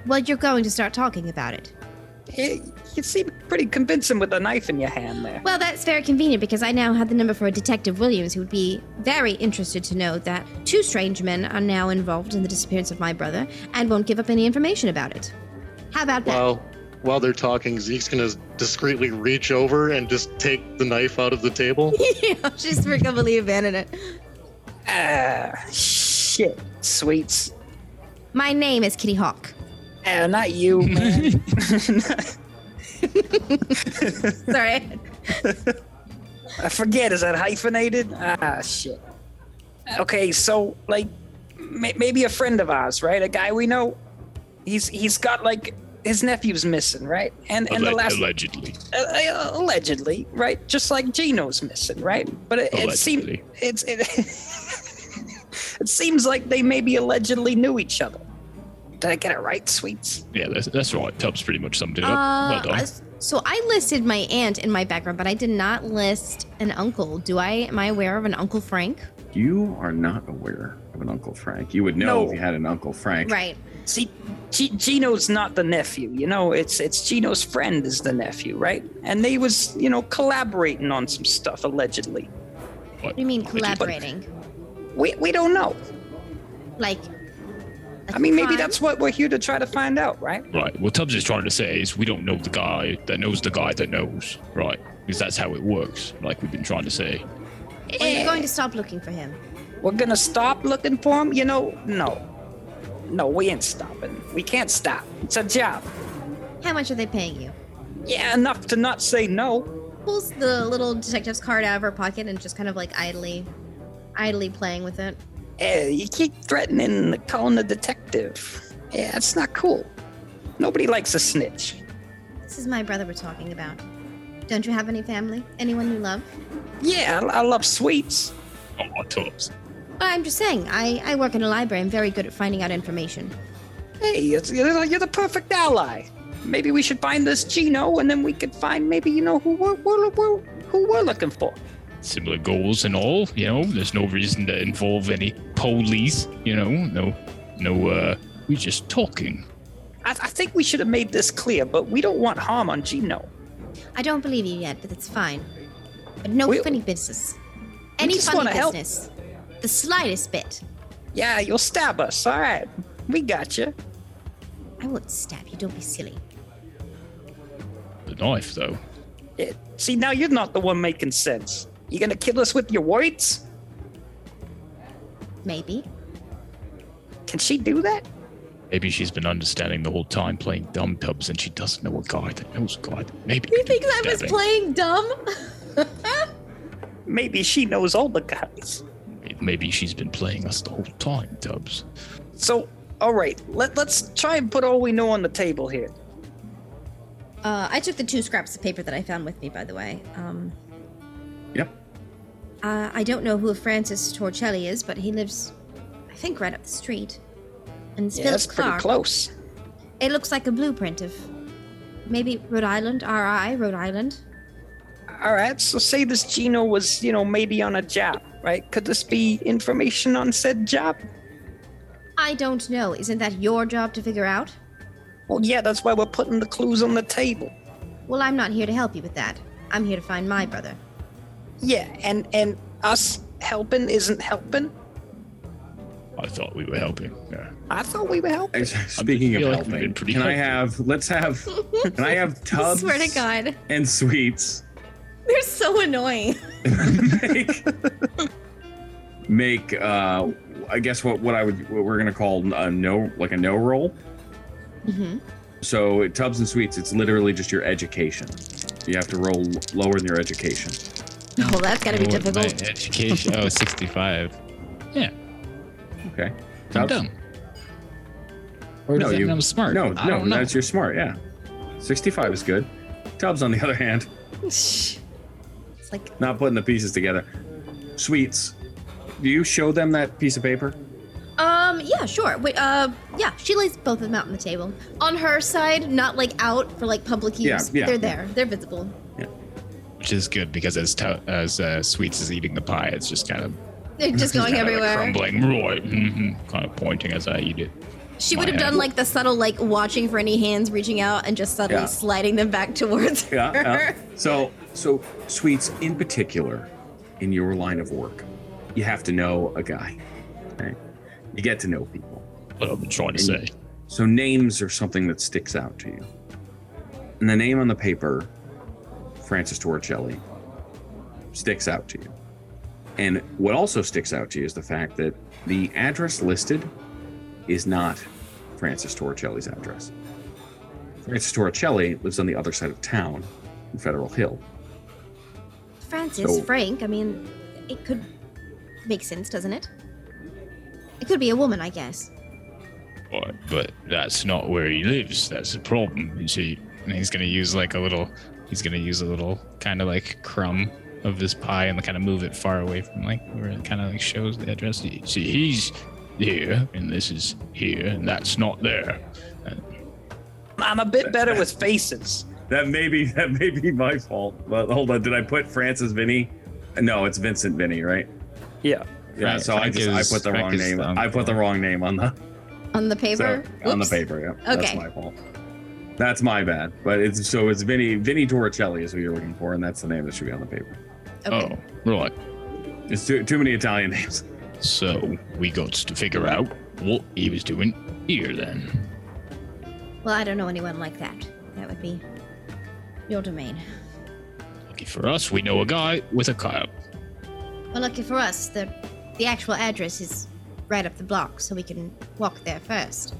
Well, you're going to start talking about it. You seem pretty convincing with a knife in your hand there. Well, that's very convenient because I now have the number for Detective Williams, who would be very interested to know that 2 strange men are now involved in the disappearance of my brother and won't give up any information about it. How about that? While they're talking, Zeke's going to discreetly reach over and just take the knife out of the table. Yeah, she's completely abandoned it. Shit, Sweets. My name is Kitty Hawk. Oh, not you, man. Sorry. I forget, is that hyphenated? Ah, shit. Okay, so, like, maybe a friend of ours, right? A guy we know. He's got, like... his nephew's missing, right? And the last allegedly, right? Just like Gino's missing, right? But it seems like they maybe allegedly knew each other. Did I get it right, Sweets? Yeah, that's right. Tubbs pretty much summed it up. Well done. So I listed my aunt in my background, but I did not list an uncle. Am I aware of an Uncle Frank? You are not aware of an Uncle Frank. You would know if you had an Uncle Frank, right? See, Gino's not the nephew, you know, it's Gino's friend is the nephew, right? And they was, you know, collaborating on some stuff, allegedly. What do you mean collaborating? We don't know. Like, I mean, maybe that's what we're here to try to find out, right? Right. What Tubbs is trying to say is we don't know the guy that knows the guy that knows, right? Because that's how it works, like we've been trying to say. Well, you're going to stop looking for him. We're going to stop looking for him? You know, no. No, we ain't stopping. We can't stop. It's a job. How much are they paying you? Yeah, enough to not say no. Pulls the little detective's card out of her pocket and just kind of like idly playing with it. Hey, you keep threatening calling the detective. Yeah, that's not cool. Nobody likes a snitch. This is my brother we're talking about. Don't you have any family? Anyone you love? Yeah, I love Sweets. Oh, my Tubbs. I'm just saying, I work in a library. I'm very good at finding out information. Hey, you're the perfect ally. Maybe we should find this Gino, and then we could find maybe, you know, who we're looking for. Similar goals and all, you know, there's no reason to involve any police, you know, no, we're just talking. I think we should have made this clear, but we don't want harm on Gino. I don't believe you yet, but it's fine. But no funny business. Any funny business. Help. The slightest bit. Yeah, you'll stab us. All right. We got you. I won't stab you. Don't be silly. The knife, though. Yeah. See, now you're not the one making sense. You gonna kill us with your words? Maybe. Can she do that? Maybe she's been understanding the whole time playing dumb, Tubbs, and she doesn't know a guy that knows God. Maybe. You think I was playing dumb? Maybe she knows all the guys. Maybe she's been playing us the whole time, Tubbs. So, all right, let's try and put all we know on the table here. I took the 2 scraps of paper that I found with me, by the way. Yep. I don't know who Francis Torricelli is, but he lives, I think, right up the street. And it's Phillip Clark. Pretty close. It looks like a blueprint of maybe Rhode Island, R.I., Rhode Island. All right, so say this Gino was, you know, maybe on a job. Right? Could this be information on said job? I don't know. Isn't that your job to figure out? Well, yeah, that's why we're putting the clues on the table. Well, I'm not here to help you with that. I'm here to find my brother. Yeah, and us helping isn't helping? I thought we were helping. Yeah. I thought we were helping. Speaking of helping, can I have Tubbs swear to God. And Sweets? They're so annoying. make I guess what we're gonna call a no roll. Mm-hmm. So Tubbs and Sweets, it's literally just your education. You have to roll lower than your education. Oh, that's gotta be difficult. My education. 65. Yeah. Okay. Tubbs? I'm dumb. Or does that mean I'm smart? No, that's your smart. Yeah. 65 is good. Tubbs, on the other hand. It's like not putting the pieces together. Sweets, do you show them that piece of paper? Yeah, sure. Wait, yeah, she lays both of them out on the table. On her side, not like out for like public use. Yeah, they're there. They're visible. Yeah. Which is good because as Sweets is eating the pie, it's just kind of they're just going everywhere. Like crumbling, right? Mm-hmm, kind of pointing as I eat it. She would have done like the subtle, like watching for any hands reaching out and just suddenly sliding them back towards her. Yeah. So Sweets, in particular, in your line of work, you have to know a guy. Right? You get to know people. What I've been trying to say. So names are something that sticks out to you. And the name on the paper, Francis Torricelli, sticks out to you. And what also sticks out to you is the fact that the address listed is not Francis Torricelli's address. Francis Torricelli lives on the other side of town in Federal Hill. Francis, so, Frank, I mean, it could make sense, doesn't it? It could be a woman, I guess. But that's not where he lives. That's the problem. He's going to use like a little, kind of like crumb of this pie and kind of move it far away from like where it kind of like shows the address. See, he's here and this is here and that's not there. I'm a bit better with faces. That may be my fault. But hold on, did I put Francis Vinnie? No, it's Vincent Vinnie, right? Yeah. Yeah. So I put the wrong name. I put the wrong name on the. On the paper? So, on the paper, yeah. Okay. That's my fault. That's my bad. But it's Vinnie Torricelli is who you're looking for, and that's the name that should be on the paper. Okay. Oh, right. It's too many Italian names. So we got to figure out what he was doing here then. Well, I don't know anyone like that. That would be your domain. Lucky for us, we know a guy with a car. Well, lucky for us, the actual address is right up the block, so we can walk there first.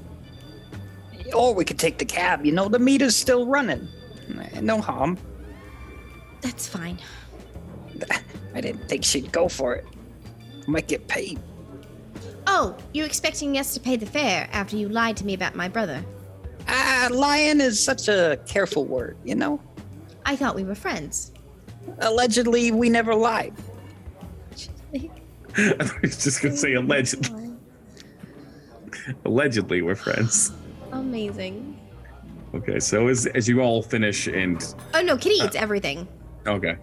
Or we could take the cab, the meter's still running. No harm. That's fine. I didn't think she'd go for it. I might get paid. Oh, you're expecting us to pay the fare after you lied to me about my brother? Lying is such a careful word, I thought we were friends. Allegedly, we never lied. I was just going to say allegedly. Allegedly, we're friends. Amazing. Okay, so as you all finish and... Oh, no, Kitty eats everything. Okay.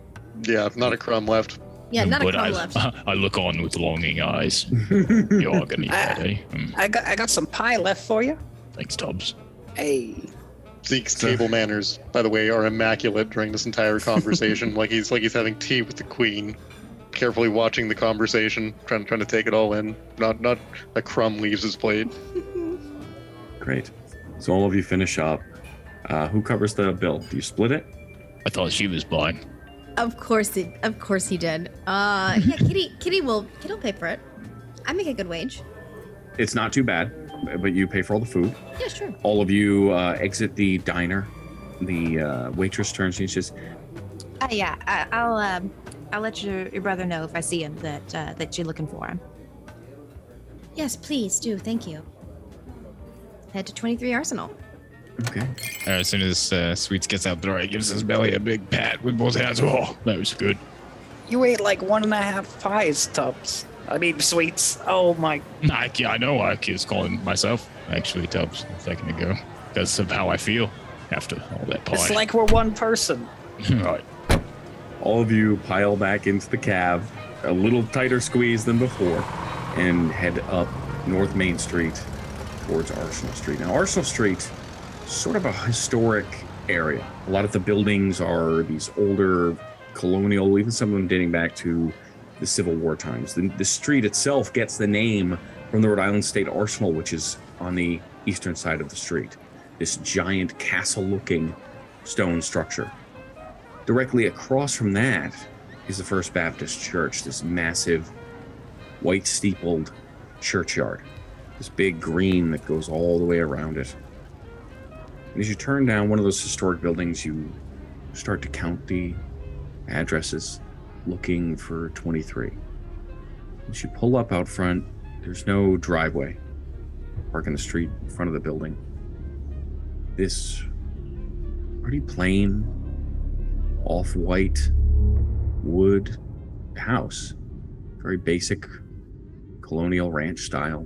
Yeah, not a crumb left. Yeah, not a crumb left. I look on with longing eyes. You're going to eat that, eh? I got some pie left for you. Thanks, Tubbs. Hey. Zeke's table manners, by the way, are immaculate during this entire conversation. Like he's having tea with the queen. Carefully watching the conversation, trying to take it all in. Not a crumb leaves his plate. Great. So all of you finish up. Who covers the bill? Do you split it? I thought she was blind. Of course he did. Yeah, Kitty'll pay for it. I make a good wage. It's not too bad, but you pay for all the food. Yeah, sure. All of you exit the diner. The waitress turns and she says, "Yeah, I'll let your brother know if I see him that you're looking for him." Yes, please do. Thank you. Head to 23 Arsenal. Okay. As soon as Sweets gets out the door, he gives his belly a big pat with both hands. Oh, that was good. You ate like 1.5 pies, Tubbs. I mean, Sweets. Oh, my. I know. I was calling myself, actually, Tubbs a second ago. That's how I feel after all that pie. It's like we're one person. Right. All of you pile back into the cab, a little tighter squeeze than before, and head up North Main Street towards Arsenal Street. Now, Arsenal Street, sort of a historic area. A lot of the buildings are these older colonial, even some of them dating back to the Civil War times. The street itself gets the name from the Rhode Island State Arsenal, which is on the eastern side of the street. This giant castle-looking stone structure. Directly across from that is the First Baptist Church, this massive white steepled churchyard, this big green that goes all the way around it. And as you turn down one of those historic buildings, you start to count the addresses, looking for 23. As you pull up out front, there's no driveway. Park in the street in front of the building. This pretty plain, off-white wood house, very basic colonial ranch style,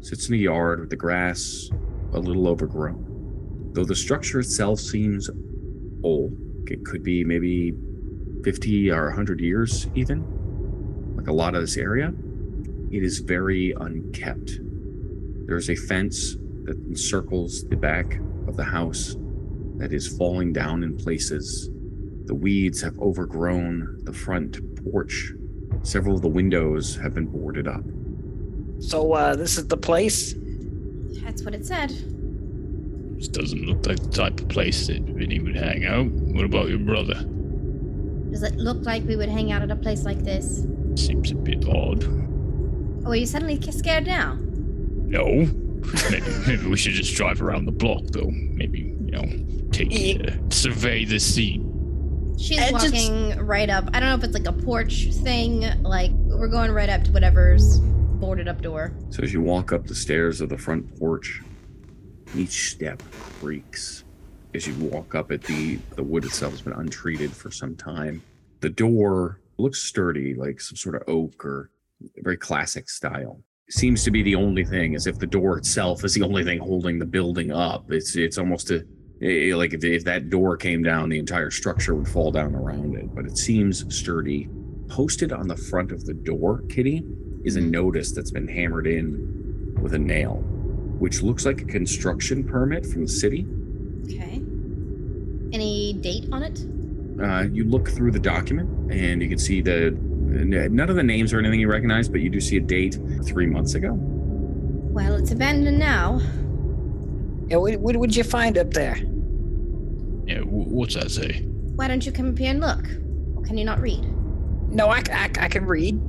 sits in a yard with the grass a little overgrown, though the structure itself seems old. It could be maybe 50 or 100 years even, like a lot of this area. It is very unkept. There's a fence that encircles the back of the house that is falling down in places. The weeds have overgrown the front porch. Several of the windows have been boarded up. So, this is the place? That's what it said. This doesn't look like the type of place that Vinnie would hang out. What about your brother? Does it look like we would hang out at a place like this? Seems a bit odd. Oh, are you suddenly scared now? No. Maybe we should just drive around the block, though. Maybe, you know, survey the scene. She's walking right up. I don't know if it's like a porch thing. Like, we're going right up to whatever's boarded up door. So as you walk up the stairs of the front porch, each step creaks. As you walk up it, the wood itself has been untreated for some time. The door looks sturdy, like some sort of oak or very classic style. It seems to be the only thing, as if the door itself is the only thing holding the building up. It's almost like if that door came down, the entire structure would fall down around it, but it seems sturdy. Posted on the front of the door, Kitty, is a notice that's been hammered in with a nail, which looks like a construction permit from the city. Okay. Any date on it? You look through the document and you can see none of the names or anything you recognize, but you do see a date 3 months ago. Well, it's abandoned now. Yeah, what would you find up there? Yeah, what's that say? Why don't you come up here and look? Or can you not read? No, I can read.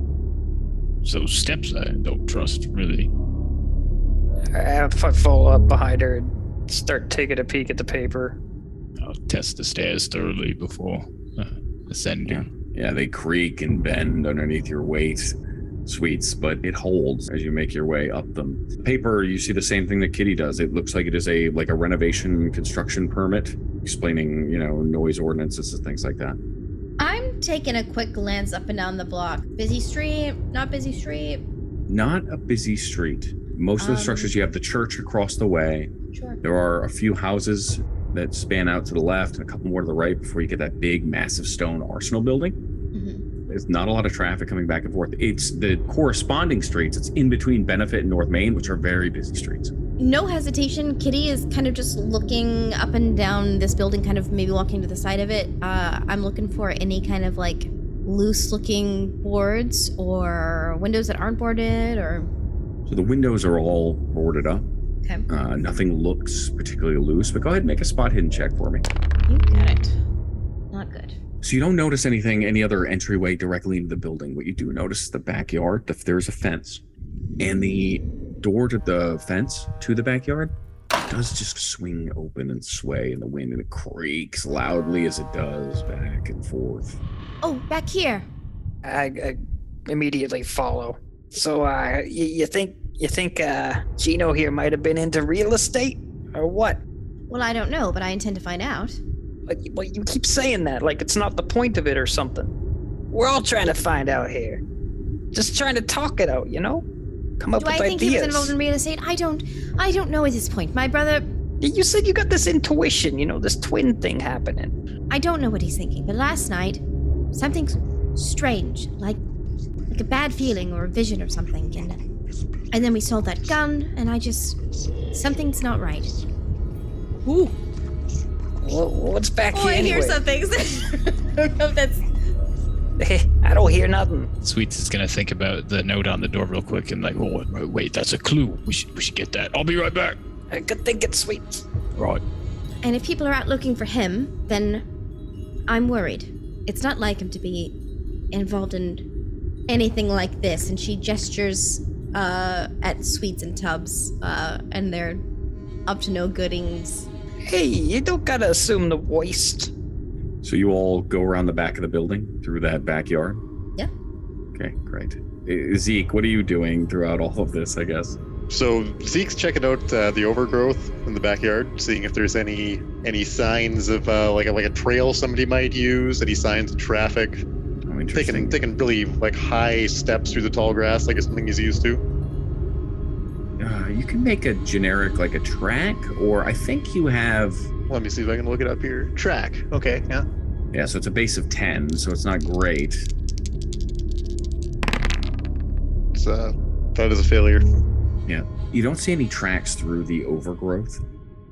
So steps I don't trust, really. I'll follow up behind her and start taking a peek at the paper. I'll test the stairs thoroughly before ascending. Yeah, they creak and bend underneath your weight, Sweets, but it holds as you make your way up them. Paper, you see the same thing that Kitty does. It looks like it is a renovation construction permit explaining, you know, noise ordinances and things like that. I'm taking a quick glance up and down the block. Busy street, not busy street. Not a busy street. Most of the structures, you have the church across the way. Sure. There are a few houses that span out to the left and a couple more to the right before you get that big, massive stone Arsenal building. Mm-hmm. There's not a lot of traffic coming back and forth. It's the corresponding streets. It's in between Benefit and North Main, which are very busy streets. No hesitation. Kitty is kind of just looking up and down this building, kind of maybe walking to the side of it. I'm looking for any kind of like loose-looking boards or windows that aren't boarded or... So the windows are all boarded up. Okay. Nothing looks particularly loose, but go ahead and make a spot hidden check for me. You got it. Not good. So you don't notice anything, any other entryway directly into the building. What you do notice is the backyard, there's a fence. And the door to the fence, to the backyard, does just swing open and sway in the wind, and it creaks loudly as it does back and forth. Oh, back here. I immediately follow. So you think Gino here might have been into real estate or what? Well, I don't know, but I intend to find out. But you keep saying that like it's not the point of it or something. We're all trying to find out here. Just trying to talk it out, you know? Come up with ideas. Do I think he was involved in real estate? I don't know at this point. My brother... You said you got this intuition, you know, this twin thing happening. I don't know what he's thinking, but last night, something strange, like a bad feeling or a vision or something, and then we saw that gun, and I just... Something's not right. Ooh. What's back here anyway? I hear something. I don't know if that's... I don't hear nothing. Sweets is going to think about the note on the door real quick and like, oh, wait, that's a clue. We should get that. I'll be right back. Good thinking, Sweets. Right. And if people are out looking for him, then I'm worried. It's not like him to be involved in anything like this. And she gestures... at Sweets and Tubbs, and they're up to no goodings. Hey, you don't gotta assume the worst. So you all go around the back of the building through that backyard? Yeah. Okay, great. Zeke, what are you doing throughout all of this, I guess? So Zeke's checking out the overgrowth in the backyard, seeing if there's any signs of like a trail somebody might use, any signs of traffic. Taking really like high steps through the tall grass, like it's something he's used to. You can make a generic like a track, or I think you have. Let me see if I can look it up here. Track. Okay. Yeah. Yeah. So it's a base of 10, so it's not great. So that is a failure. Yeah. You don't see any tracks through the overgrowth.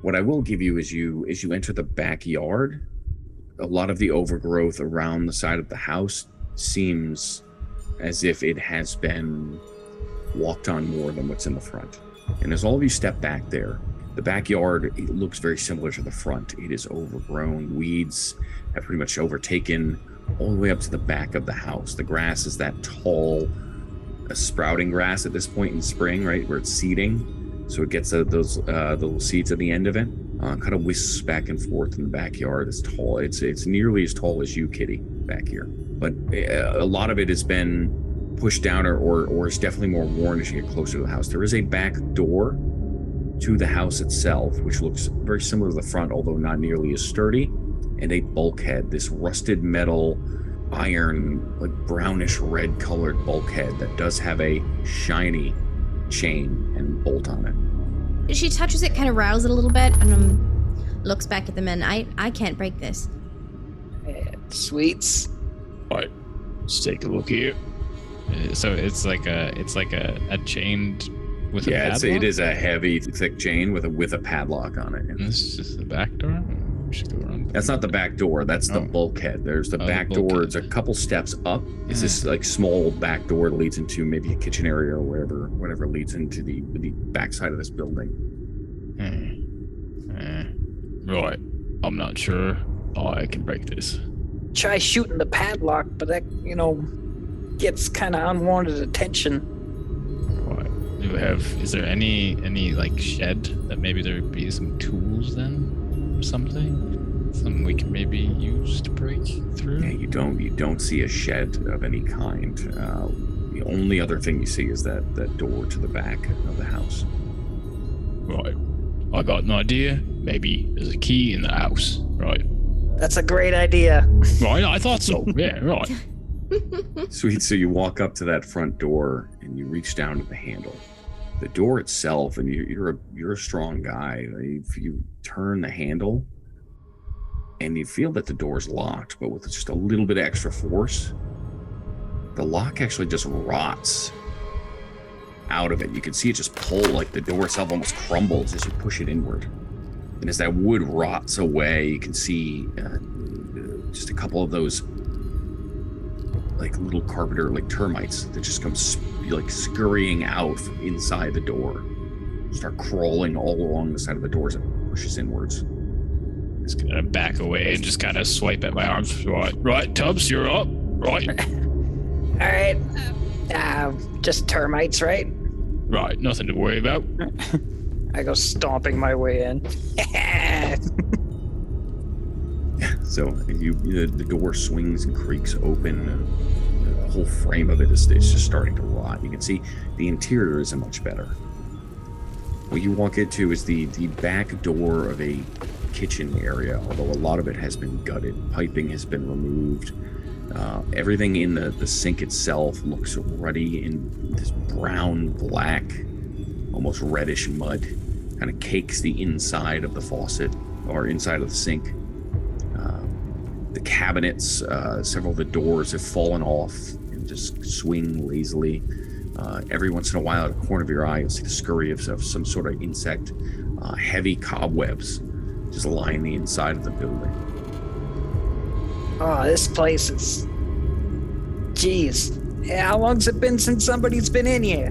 What I will give you is you enter the backyard. A lot of the overgrowth around the side of the house seems as if it has been walked on more than what's in the front. And as all of you step back there, The backyard, it looks very similar to the front. It is overgrown. Weeds have pretty much overtaken all the way up to the back of the house. The grass is that tall, sprouting grass at this point in spring, right, where it's seeding. So it gets those little seeds at the end of it. Kind of whisks back and forth in the backyard. It's tall. It's nearly as tall as you, Kitty, back here. But a lot of it has been pushed down or is definitely more worn as you get closer to the house. There is a back door to the house itself, which looks very similar to the front, although not nearly as sturdy, and a bulkhead, this rusted metal iron, like brownish red colored bulkhead that does have a shiny chain and bolt on it. She touches it, kind of rouse it a little bit, and looks back at the men. I can't break this. Sweets. All right, let's take a look here. So it's like a chained with a padlock? Yeah, it is a heavy, thick chain with a padlock on it. And this is just the back door? We should go around. That's not the back door. That's the bulkhead. There's the back door. It's a couple steps up. It's this like small back door that leads into maybe a kitchen area or whatever leads into the backside of this building. Right. I'm not sure I can break this. Try shooting the padlock, but that, gets kind of unwarranted attention. Right. Is there any like shed that maybe there'd be some tools then? Or something we can maybe use to break through? Yeah, you don't see a shed of any kind. The only other thing you see is that door to the back of the house. Right. I got an idea. Maybe there's a key in the house. Right. That's a great idea. Right, I thought so. Yeah, right. Sweet, so you walk up to that front door and you reach down to the handle. The door itself, and you're a strong guy. You turn the handle and you feel that the door's locked, but with just a little bit of extra force, the lock actually just rots out of it. You can see it just pull, like the door itself almost crumbles as you push it inward. And as that wood rots away, you can see just a couple of those like little carpenter, like termites that just come like scurrying out from inside the door. Start crawling all along the side of the door as it pushes inwards. Just gonna back away and just kind of swipe at my arms. Right, Tubbs, you're up. Right. All right. Just termites, right? Right, nothing to worry about. I go stomping my way in. So the door swings and creaks open. The whole frame of it is just starting to rot. You can see the interior isn't much better. What you walk into is the back door of a kitchen area, although a lot of it has been gutted. Piping has been removed. Everything in the sink itself looks ruddy in this brown, black, almost reddish mud. Kind of cakes the inside of the faucet or inside of the sink. The cabinets, several of the doors have fallen off and just swing lazily. Every once in a while, out of the corner of your eye, you'll see the scurry of some sort of insect. Heavy cobwebs just line the inside of the building. Oh, this place is... Jeez. How long's it been since somebody's been in here?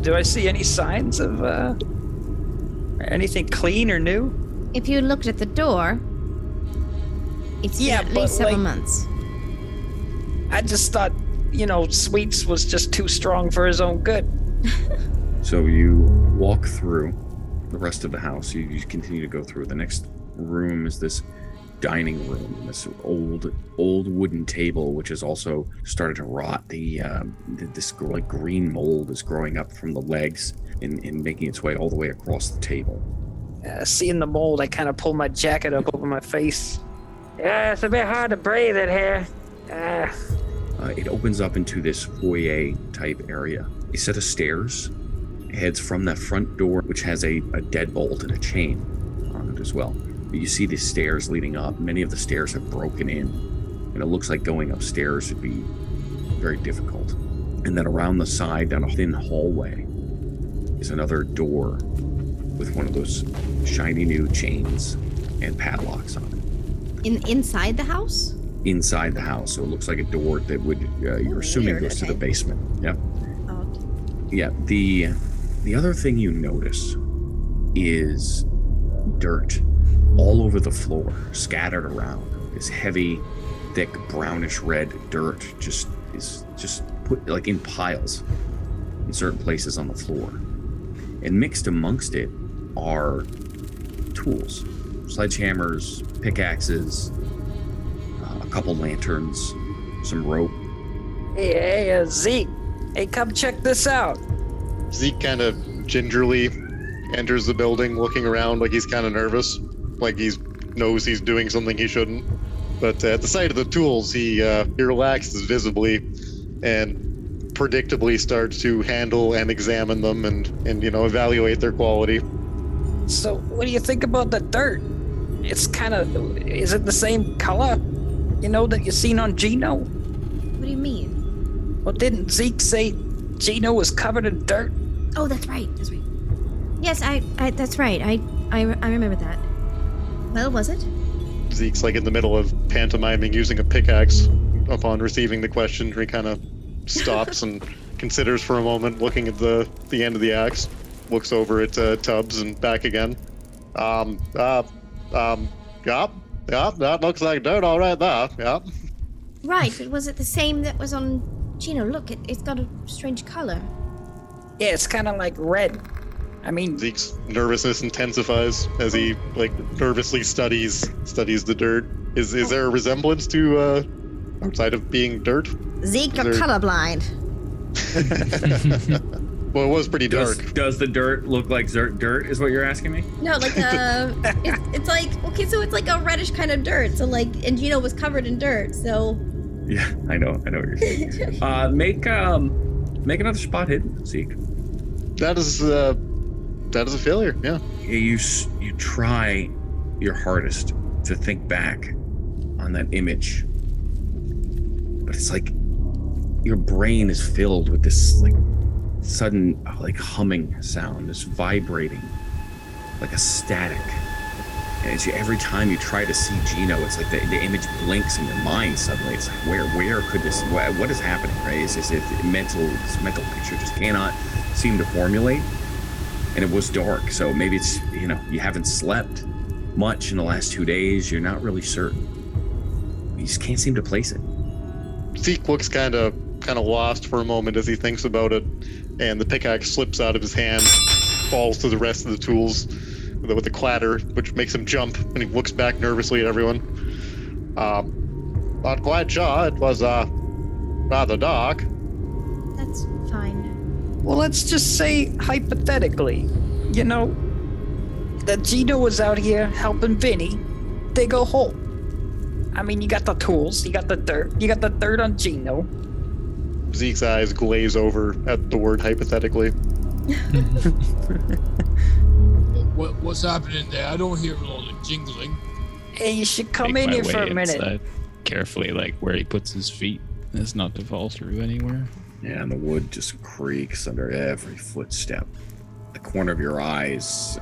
Do I see any signs of anything clean or new? If you looked at the door, it's been at least several months. I just thought, Sweets was just too strong for his own good. So you walk through the rest of the house. You continue to go through. The next room is this dining room, and this old wooden table, which is also started to rot. This like green mold is growing up from the legs and making its way all the way across the table. Seeing the mold, I kind of pull my jacket up over my face. Yeah, it's a bit hard to breathe in here. It opens up into this foyer-type area. A set of stairs heads from that front door, which has a deadbolt and a chain on it as well. But you see these stairs leading up. Many of the stairs have broken in, and it looks like going upstairs would be very difficult. And then around the side, down a thin hallway, is another door with one of those shiny new chains and padlocks on it. Inside the house? Inside the house. So it looks like a door that would, you're assuming, goes to the basement. Yep. Oh, okay. Yeah. The other thing you notice is dirt all over the floor, scattered around. This heavy, thick, brownish-red dirt just is just put like in piles in certain places on the floor. And mixed amongst it are tools, sledgehammers, pickaxes, a couple lanterns, some rope. Hey, Zeke, hey, come check this out. Zeke kind of gingerly enters the building, looking around like he's kind of nervous, like he knows he's doing something he shouldn't. But at the sight of the tools, he relaxes visibly and predictably starts to handle and examine them and you know, evaluate their quality. So what do you think about the dirt? It's kind of, is it the same color, you know, that you seen on Gino? What do you mean? Well, didn't Zeke say Gino was covered in dirt? Oh, that's right. Yes, I that's right. I remember that. Well, was it? Zeke's like in the middle of pantomiming using a pickaxe. Upon receiving the question, he kind of stops and considers for a moment, looking at the end of the axe, looks over at Tubbs and back again. Yep, that looks like dirt all right there, yep. Right, but was it the same that was on Gino? Look, it's got a strange color. Yeah, it's kind of like red. I mean, Zeke's nervousness intensifies as he like nervously studies the dirt. Is there a resemblance to outside of being dirt? Zeke, you're colorblind. Well, it was pretty dark. Does the dirt look like dirt is what you're asking me? No, like it's like, okay, so it's like a reddish kind of dirt. So like, and Gino was covered in dirt, so. Yeah, I know what you're saying. Make another spot hidden, Zeke. That is a failure, yeah. You try your hardest to think back on that image, but it's like your brain is filled with this like sudden like humming sound, this vibrating, like a static. And it's, every time you try to see Gino, it's like the image blinks in your mind suddenly. It's like, where could this, what is happening, right? It's just this mental picture just cannot seem to formulate. And it was dark, so maybe it's, you know, you haven't slept much in the last 2 days. You're not really certain. You just can't seem to place it. Zeke looks kind of lost for a moment as he thinks about it, and the pickaxe slips out of his hand, falls to the rest of the tools with a clatter, which makes him jump, and he looks back nervously at everyone. Not quite sure. It was rather dark. That's fine. Well, let's just say, hypothetically, you know, that Gino was out here helping Vinny dig a hole. I mean, you got the tools, you got the dirt on Gino. Zeke's eyes glaze over at the word hypothetically. What's happening there? I don't hear a lot of jingling. Hey, you should come in here for a minute. Carefully, like where he puts his feet. It's not to fall through anywhere. And the wood just creaks under every footstep. The corner of your eyes,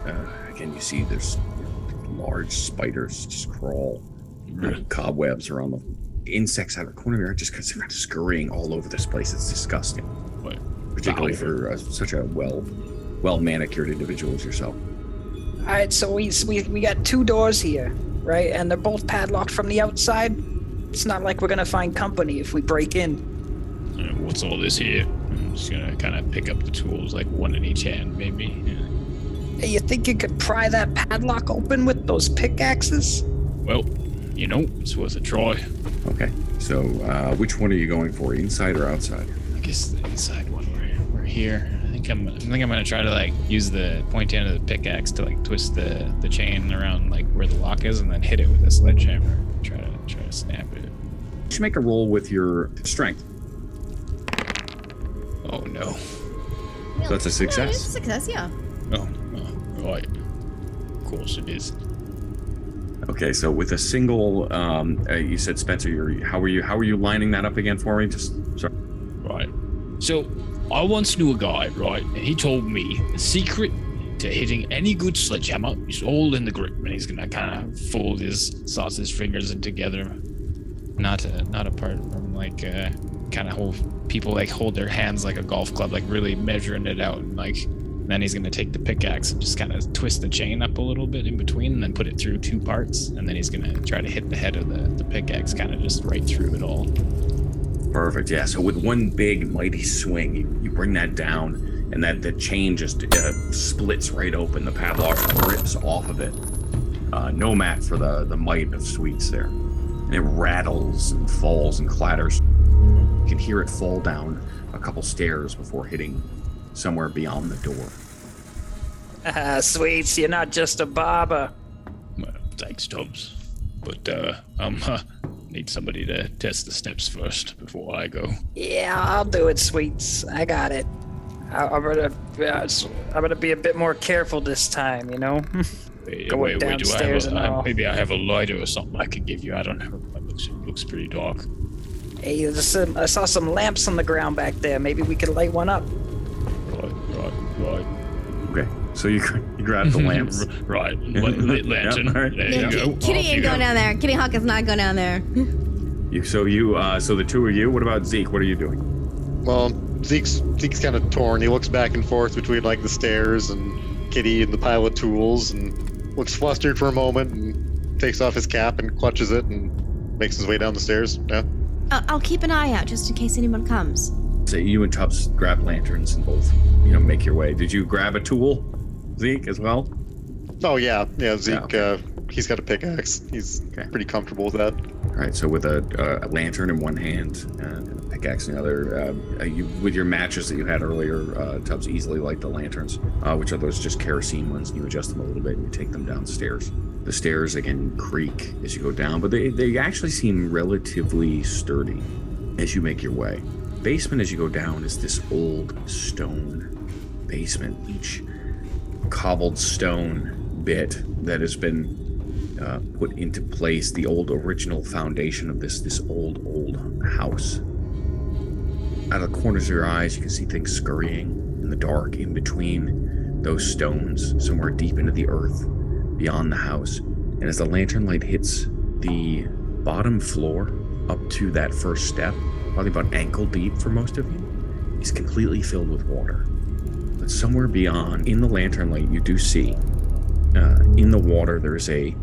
again, you see there's large spiders just crawl. Cobwebs are on the insects out of the corner of your eye, just kind of scurrying all over this place. It's disgusting. What? Particularly for such a well manicured individual as yourself. All right, so we got two doors here, right? And they're both padlocked from the outside. It's not like we're gonna find company if we break in. What's all this here? I'm just gonna kind of pick up the tools, like one in each hand, maybe. Yeah. Hey, you think you could pry that padlock open with those pickaxes? Well, you know, it's worth a try. Okay, so which one are you going for, inside or outside? I guess the inside one. We're here. I think I'm gonna try to like use the point end of the pickaxe to like twist the chain around like where the lock is, and then hit it with a sledgehammer. Try to snap it. You should make a roll with your strength. Oh no! So that's a success. No, it's a success, yeah. Oh, right. Of course it is. Okay, so with a single, you said Spencer, how were you lining that up again for me? Just sorry. Right. So I once knew a guy, right, and he told me the secret to hitting any good sledgehammer is all in the grip, and he's gonna kind of fold his sausage fingers in together, not apart from like kind of whole. People like hold their hands like a golf club, like really measuring it out and like And then he's going to take the pickaxe and just kind of twist the chain up a little bit in between and then put it through two parts. And then he's going to try to hit the head of the pickaxe kind of just right through it all. Perfect, yeah. So with one big mighty swing, you bring that down, and that the chain just splits right open. The padlock rips off of it. No mat for the might of Sweets there. And it rattles and falls and clatters. You can hear it fall down a couple stairs before hitting somewhere beyond the door. Sweets, you're not just a barber. Well, thanks, Tubbs. But need somebody to test the steps first before I go. Yeah, I'll do it, Sweets. I got it. I'm gonna be a bit more careful this time, you know. Going downstairs and all. Maybe I have a lighter or something I could give you. I don't know. It looks pretty dark. Hey, I saw some lamps on the ground back there. Maybe we could light one up. Right. Okay, so you grab the lamps. Right, lit lantern. Yep, right. There you go. Kitty ain't going down there. Kitty Hawk is not going down there. So the two of you. What about Zeke? What are you doing? Well, Zeke's kind of torn. He looks back and forth between like the stairs and Kitty and the pile of tools, and looks flustered for a moment, and takes off his cap and clutches it and makes his way down the stairs. Yeah. I'll keep an eye out just in case anyone comes. So you and Tubbs grab lanterns and both, make your way. Did you grab a tool, Zeke, as well? Oh, yeah. Zeke, yeah. He's got a pickaxe. He's pretty comfortable with that. All right, so with a lantern in one hand and a pickaxe in the other, with your matches that you had earlier, Tubbs easily light the lanterns, which are those just kerosene ones. You adjust them a little bit and you take them downstairs. The stairs, again, creak as you go down, but they actually seem relatively sturdy as you make your way. Basement as you go down is this old stone basement. Each cobbled stone bit that has been put into place, the old original foundation of this old house. Out of the corners of your eyes, you can see things scurrying in the dark in between those stones, somewhere deep into the earth beyond the house. And as the lantern light hits the bottom floor up to that first step, probably about ankle deep for most of you, is completely filled with water. But somewhere beyond, in the lantern light, you do see, in the water, there's a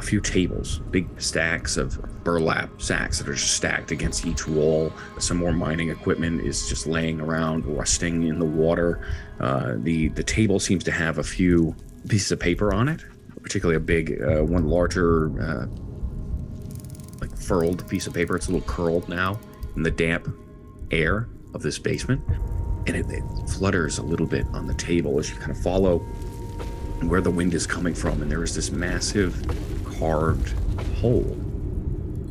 few tables, big stacks of burlap sacks that are just stacked against each wall. Some more mining equipment is just laying around, rusting in the water. The table seems to have a few pieces of paper on it, particularly a big, one larger, like furled piece of paper. It's a little curled now in the damp air of this basement, and it flutters a little bit on the table as you kind of follow where the wind is coming from, and there is this massive carved hole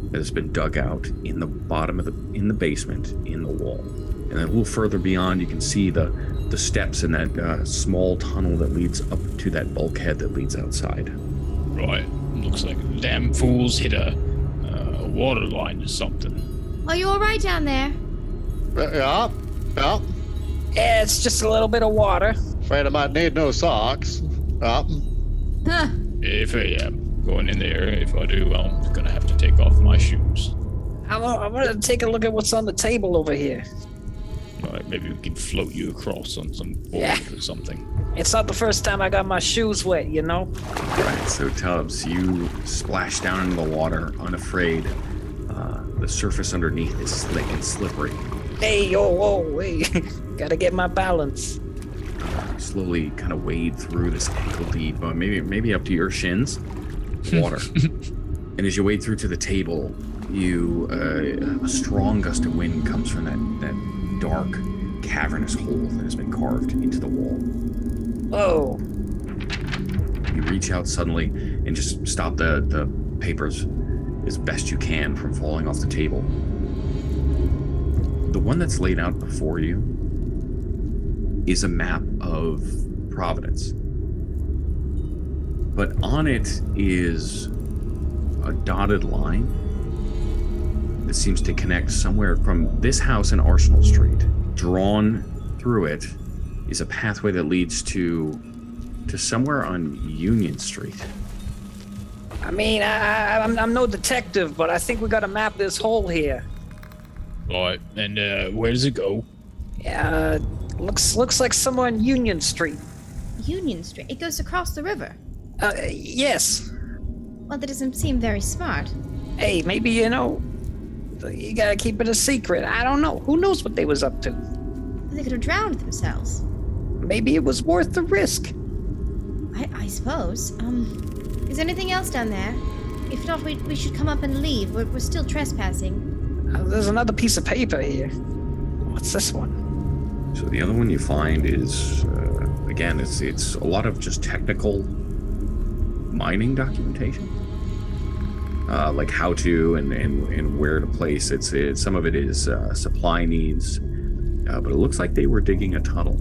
that has been dug out in the bottom of in the basement, in the wall. And then a little further beyond, you can see the steps in that small tunnel that leads up to that bulkhead that leads outside. Right, looks like the damn fools hit a water line or something. Are you all right down there? Yeah. Yeah, it's just a little bit of water. Afraid I might need no socks. Huh. If I am going in there, if I do, I'm going to have to take off my shoes. I want to take a look at what's on the table over here. All right, maybe we can float you across on some board or something. It's not the first time I got my shoes wet, you know? All right, so Tubbs, you splash down into the water unafraid. The surface underneath is slick and slippery. Hey, hey, gotta get my balance. Slowly kind of wade through this ankle deep, maybe up to your shins, water. And as you wade through to the table, a strong gust of wind comes from that dark, cavernous hole that has been carved into the wall. Whoa. You reach out suddenly and just stop the papers as best you can from falling off the table. The one that's laid out before you is a map of Providence. But on it is a dotted line that seems to connect somewhere from this house in Arsenal Street. Drawn through it is a pathway that leads to somewhere on Union Street. I mean, I'm no detective, but I think we gotta map this hole here. All right, and where does it go? Yeah, Looks like somewhere on Union Street. Union Street? It goes across the river. Yes. Well, that doesn't seem very smart. Hey, maybe, you know, you gotta keep it a secret. I don't know. Who knows what they was up to? They could have drowned themselves. Maybe it was worth the risk. I suppose. Is there anything else down there? If not, we should come up and leave. We're still trespassing. There's another piece of paper here. What's this one? So the other one you find is, again, it's a lot of just technical mining documentation. Like how to and where to place. It's some of it is supply needs, but it looks like they were digging a tunnel.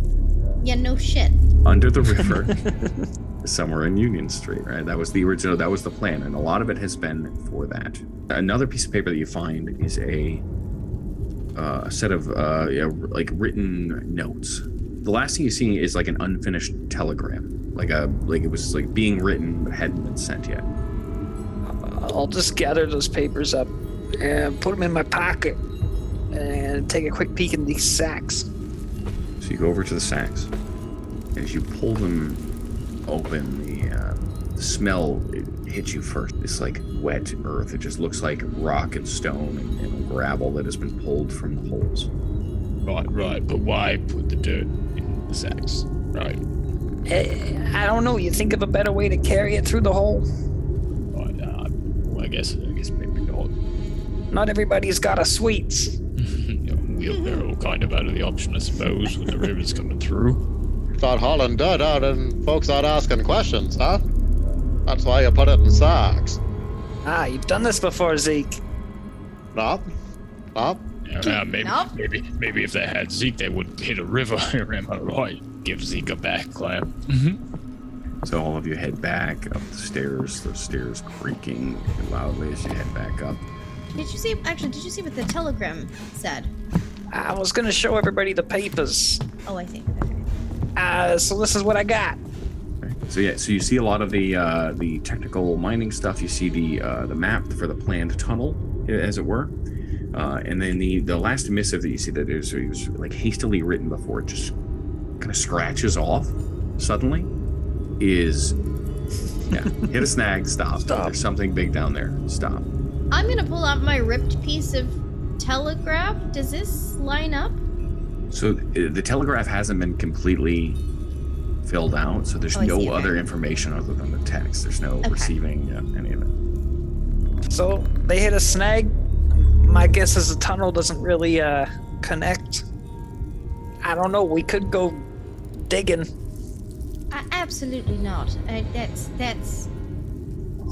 Yeah, no shit. Under the river, somewhere in Union Street, right? That was the original, that was the plan, and a lot of it has been for that. Another piece of paper that you find is a set of like written notes. The last thing you see is like an unfinished telegram, like it was like being written but hadn't been sent yet. I'll just gather those papers up and put them in my pocket and take a quick peek in these sacks. So you go over to the sacks. As you pull them open, the smell hits you first. It's like wet earth. It just looks like rock and stone and gravel that has been pulled from the holes. Right. But why put the dirt in the sacks? Right. I don't know. You think of a better way to carry it through the hole? I guess maybe not. Not everybody's got a Sweets. They're all kind of out of the option, I suppose, when the river's coming through. Start hauling dirt out and folks aren't asking questions, huh? That's why you put it in sacks. Ah, you've done this before, Zeke. No. Maybe if they had Zeke, they wouldn't hit a river. Am I right? Give Zeke a backclap. Mm-hmm. So all of you head back up the stairs, those stairs creaking loudly as you head back up. Did you see what the telegram said? I was going to show everybody the papers. Oh, I see. Okay. So this is what I got. Okay. So you see a lot of the technical mining stuff. You see the map for the planned tunnel, as it were. And then the last missive that you see that it was like hastily written before it just kind of scratches off suddenly. Hit a snag, stop. There's something big down there, stop. I'm gonna pull out my ripped piece of telegraph. Does this line up? So the telegraph hasn't been completely filled out, so there's no other information other than the text. There's no receiving any of it. So they hit a snag. My guess is the tunnel doesn't really connect. I don't know, we could go digging. Absolutely not. That's.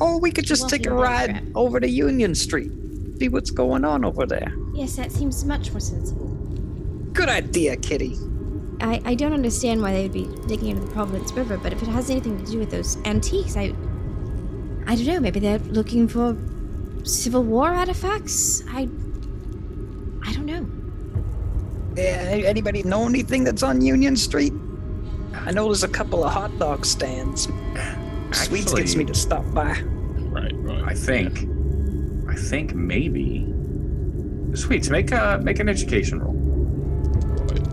Oh, we could just take a ride over to Union Street, see what's going on over there. Yes, that seems much more sensible. Good idea, Kitty. I don't understand why they would be digging into the Providence River, but if it has anything to do with those antiques, I don't know. Maybe they're looking for Civil War artifacts. I don't know. Anybody know anything that's on Union Street? I know there's a couple of hot dog stands. Actually, Sweets gets me to stop by. Right. I think maybe. Sweets, make an education roll. Right.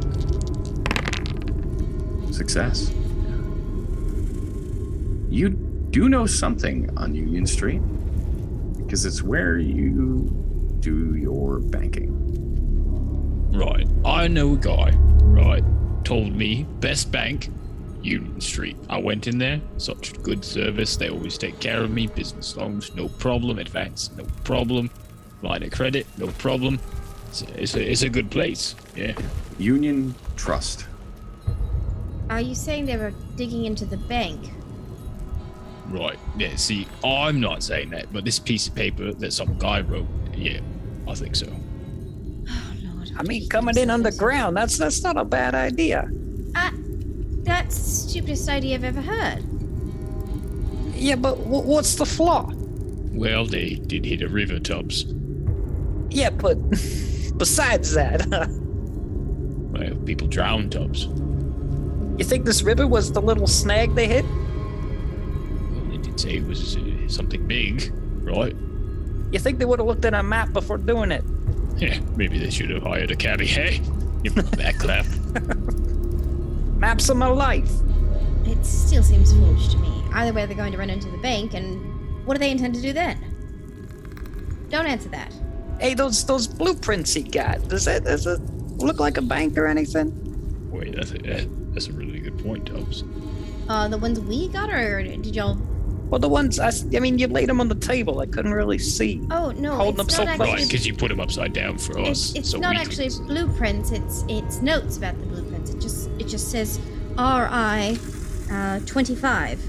Success. You do know something on Union Street because it's where you do your banking. Right. I know a guy. Right. Told me best bank Union Street. I went in there, such good service, they always take care of me, business loans no problem, advance no problem, line of credit no problem. It's a good place. Yeah. Union Trust. Are you saying they were digging into the bank? Right. Yeah, see, I'm not saying that, but this piece of paper that some guy wrote, yeah, I think so. I mean, coming in underground, that's not a bad idea. That's the stupidest idea I've ever heard. Yeah, but what's the flaw? Well, they did hit a river, Tubbs. Yeah, but besides that... Well, people drown, Tubbs. You think this river was the little snag they hit? Well, they did say it was something big, right? You think they would have looked at a map before doing it? Yeah, maybe they should have hired a cabbie, hey? Give them a back clap. Maps of my life. It still seems foolish to me. Either way, they're going to run into the bank, and what do they intend to do then? Don't answer that. Hey, those blueprints he got, does it look like a bank or anything? Wait, that's a really good point, Tubbs. The ones we got, or did y'all... Well, the ones, I mean, you laid them on the table. I couldn't really see. Oh, no, holding it's them not so actually... Because you put them upside down for us. It's so not actually blueprints, it's notes about the blueprints. It just says R.I. 25.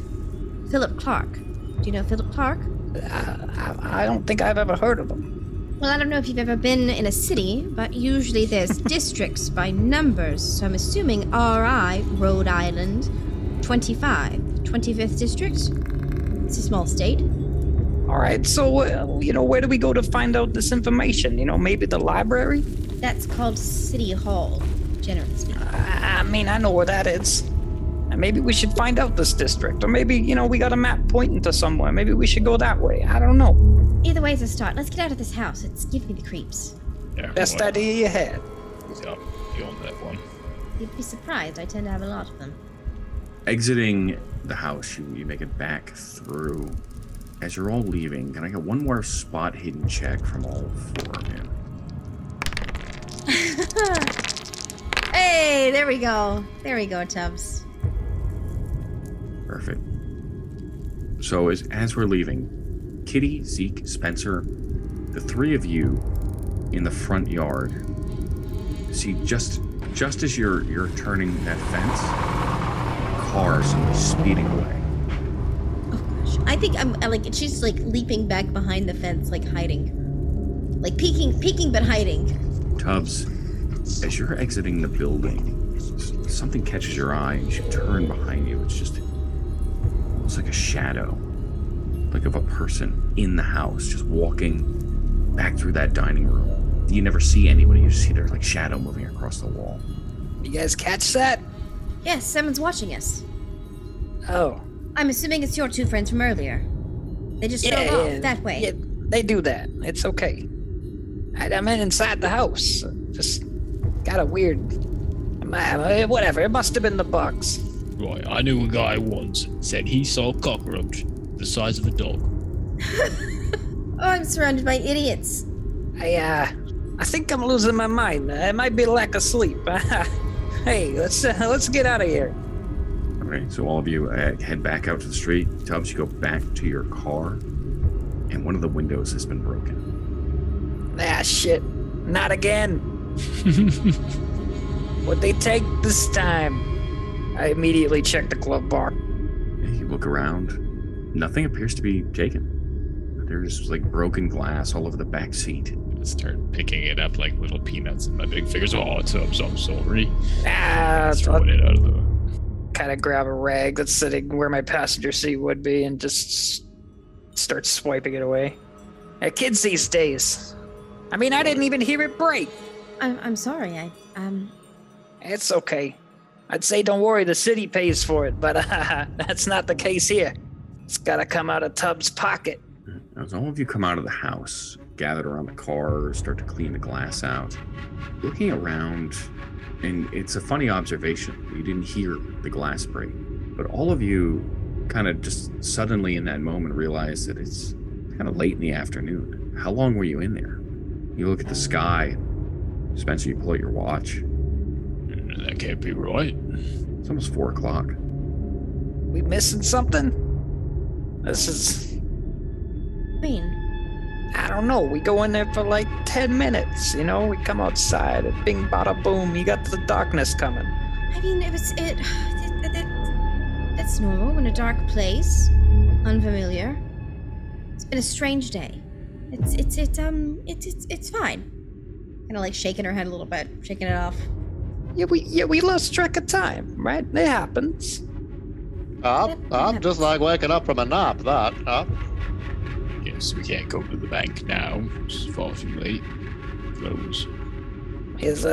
Phillip Clark. Do you know Phillip Clark? I don't think I've ever heard of him. Well, I don't know if you've ever been in a city, but usually there's districts by numbers. So I'm assuming R.I. Rhode Island 25. 25th district? It's a small state. All right, so, where do we go to find out this information? Maybe the library? That's called City Hall, generally speaking. I mean, I know where that is. Maybe we should find out this district. Or maybe, we got a map pointing to somewhere. Maybe we should go that way. I don't know. Either way is a start. Let's get out of this house. It's giving me the creeps. Yeah, best idea you had. Yeah, you on that one. You'd be surprised. I tend to have a lot of them. Exiting the house, you make it back through. As you're all leaving, can I get one more spot hidden check from all four of you? Hey, there we go. There we go, Tubbs. Perfect. So as we're leaving, Kitty, Zeke, Spencer, the three of you in the front yard, see just as you're turning that fence, cars speeding away. Oh gosh! I think she's like leaping back behind the fence, like hiding, like peeking but hiding. Tubbs, as you're exiting the building, something catches your eye, and you turn behind you. It's just, it's like a shadow, like of a person in the house, just walking back through that dining room. You never see anybody; you just see their like shadow moving across the wall. You guys catch that? Yes, someone's watching us. Oh. I'm assuming it's your two friends from earlier. They just showed off that way. Yeah, they do that. It's okay. I'm inside the house. Just got a weird... Whatever, it must have been the bugs. Right, I knew a guy once. Said he saw a cockroach the size of a dog. Oh, I'm surrounded by idiots. I think I'm losing my mind. It might be lack of sleep. Hey, let's get out of here. All right, so all of you head back out to the street. Tubbs, you go back to your car, and one of the windows has been broken. Ah, shit. Not again. What'd they take this time? I immediately check the glove box. You look around. Nothing appears to be taken. There's, like, broken glass all over the back seat. Start picking it up like little peanuts in my big fingers. Oh, it's Tubbs, I'm sorry. Throwing it out of the... Kind of grab a rag that's sitting where my passenger seat would be and just start swiping it away. Kids these days. I mean, I didn't even hear it break. I'm sorry, I... It's okay. I'd say don't worry, the city pays for it, but that's not the case here. It's gotta come out of Tubbs' pocket. As all of you come out of the house, gathered around the car, start to clean the glass out. Looking around, and it's a funny observation. You didn't hear the glass break, but all of you kind of just suddenly in that moment realize that it's kind of late in the afternoon. How long were you in there? You look at the sky. Spencer, you pull out your watch. That can't be right. It's almost 4:00. We missing something? This is... I don't know. We go in there for like 10 minutes, We come outside and bing, bada, boom. You got the darkness coming. I mean, that's normal. We're in a dark place, unfamiliar. It's been a strange day. It's fine. Kind of like shaking her head a little bit, shaking it off. Yeah, we lost track of time, right? It happens. I'm just like waking up from a nap. Yes, we can't go to the bank now. It's far too late. Close. Is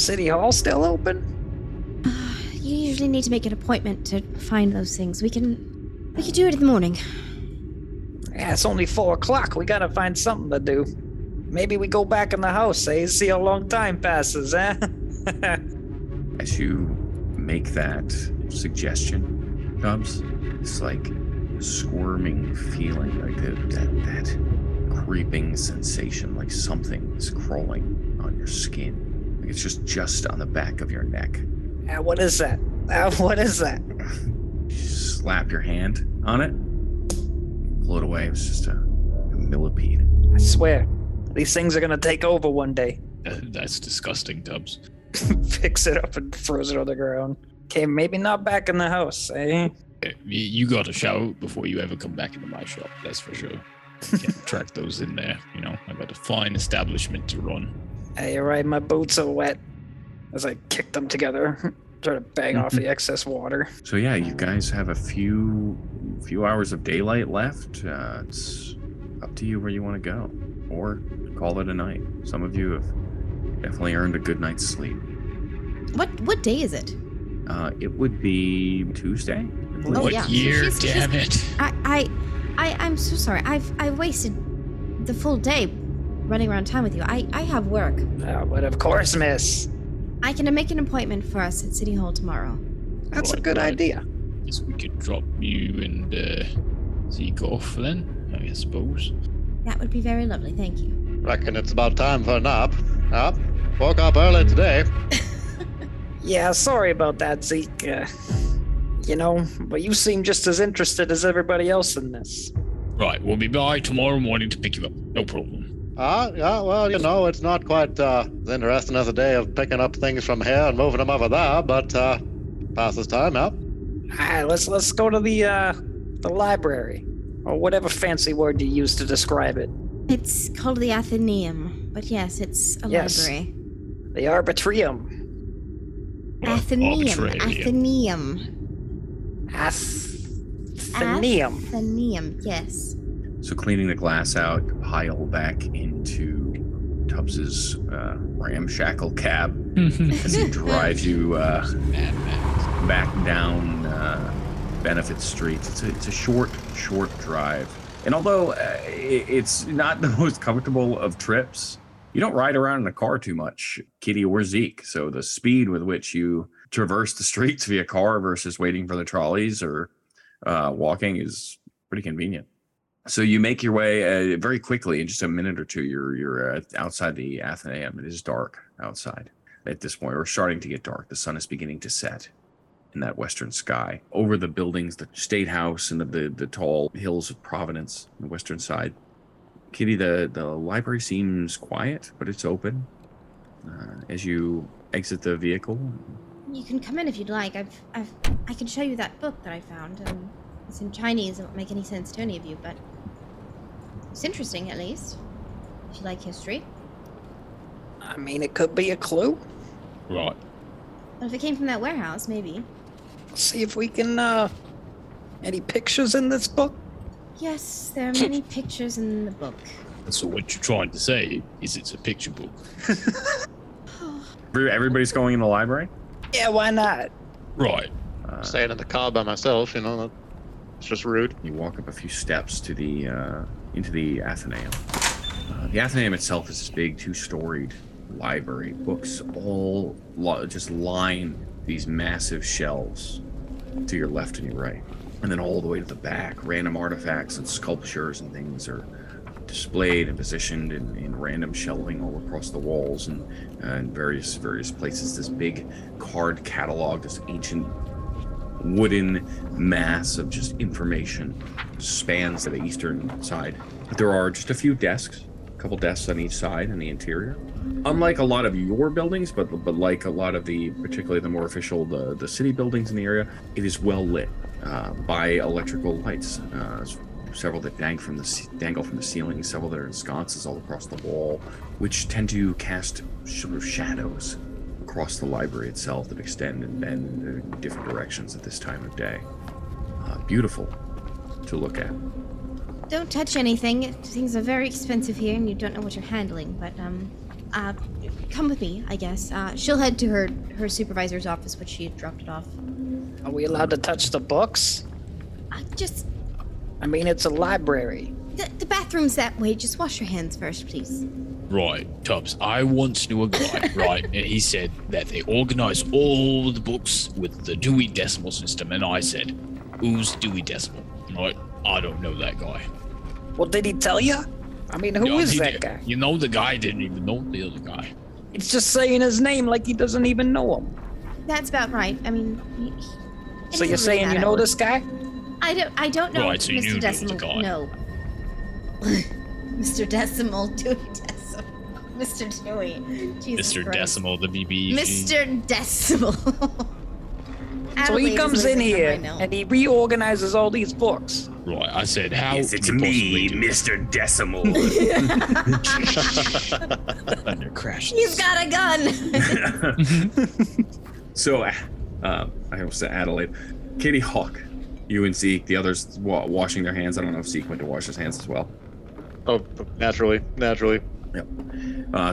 City Hall still open? You usually need to make an appointment to find those things. We can do it in the morning. Yeah, it's only 4:00. We gotta find something to do. Maybe we go back in the house, see how long time passes, eh? As you make that suggestion, Tubbs? It's like squirming feeling, like that creeping sensation, like something is crawling on your skin. Like it's just on the back of your neck. What is that? What is that? Slap your hand on it. Blow it away. It was just a millipede. I swear, these things are going to take over one day. That's disgusting, Tubbs. Picks it up and throws it on the ground. Okay, maybe not back in the house, eh? You got to shout before you ever come back into my shop, that's for sure. Can't track those in there, you know. I've got a fine establishment to run. Hey, you're right, my boots are wet. As I kicked them together, try to bang off the excess water. So yeah, you guys have a few hours of daylight left. It's up to you where you want to go, or call it a night. Some of you have definitely earned a good night's sleep. What day is it? It would be Tuesday. Oh, what year? Damn it! I'm so sorry. I wasted the full day running around town with you. I have work. Oh, but of course, miss. I can make an appointment for us at City Hall tomorrow. That's a good idea. Guess we could drop you and Zeke off then, I suppose. That would be very lovely, thank you. Reckon it's about time for a nap. Woke up early today. Yeah, sorry about that, Zeke. You know, but you seem just as interested as everybody else in this. Right, we'll be by tomorrow morning to pick you up. No problem. Well, you know, it's not quite as interesting as a day of picking up things from here and moving them over there, but passes time, yeah. All right, let's go to the library, or whatever fancy word you use to describe it. It's called the Athenaeum, but yes, it's a library. The Arbitrium. Athenaeum, yes. So cleaning the glass out, you pile back into Tubbs's ramshackle cab as he drives you back down Benefit Street. It's a short drive. And although it's not the most comfortable of trips, you don't ride around in a car too much, Kitty or Zeke. So the speed with which you traverse the streets via car versus waiting for the trolleys or walking is pretty convenient. So you make your way very quickly. In just a minute or two, you're outside the Athenaeum. It is dark outside at this point, or starting to get dark. The sun is beginning to set in that western sky. Over the buildings, the State House and the tall hills of Providence on the western side. Kitty, the library seems quiet, but it's open. As you exit the vehicle, you can come in if you'd like. I can show you that book that I found. It's in Chinese. It won't make any sense to any of you, but it's interesting, at least, if you like history. I mean, it could be a clue. Right. But if it came from that warehouse, maybe. See if we can, any pictures in this book? Yes, there are many pictures in the book. So what you're trying to say is it's a picture book. Everybody's going in the library? Yeah, why not? Right. I'm staying in the car by myself, you know. It's just rude. You walk up a few steps to the into the Athenaeum. The Athenaeum itself is this big, two-storied library. Books all just line these massive shelves to your left and your right, and then all the way to the back. Random artifacts and sculptures and things are displayed and positioned in random shelving all across the walls and in various places. This big card catalog, this ancient wooden mass of just information spans to the eastern side. But there are just a couple desks on each side in the interior. Unlike a lot of your buildings, but like a lot of particularly the more official, the city buildings in the area, it is well lit by electrical lights. Several that dangle from the ceiling, several that are in sconces all across the wall, which tend to cast sort of shadows across the library itself that extend and bend in different directions at this time of day. Beautiful to look at. Don't touch anything. Things are very expensive here and you don't know what you're handling, but come with me, I guess. She'll head to her supervisor's office, which she had dropped it off. Are we allowed to touch the books? I mean, it's a library. The bathroom's that way. Just wash your hands first, please. right, Tubbs, I once knew a guy, right, and he said that they organize all the books with the Dewey Decimal System, and I said, who's Dewey Decimal? Right, I don't know that guy. Well, did he tell you? I mean, who is that guy? You know, the guy didn't even know the other guy. It's just saying his name like he doesn't even know him. That's about right. I mean, so you're saying you know this guy? I don't know, right, so Mr. Decimal. No. Mr. Decimal, Dewey Decimal. Mr. Dewey. Jesus Mr. Christ. Decimal, the BB. Mr. Decimal. So he comes in here and he reorganizes all these books. Right, I said, how is it me, Mr. Decimal? Thunder crashes. He's got a gun. So, I was at Adelaide. Kitty Hawk, you and Zeke, the others washing their hands. I don't know if Zeke went to wash his hands as well. Oh, naturally. Yep.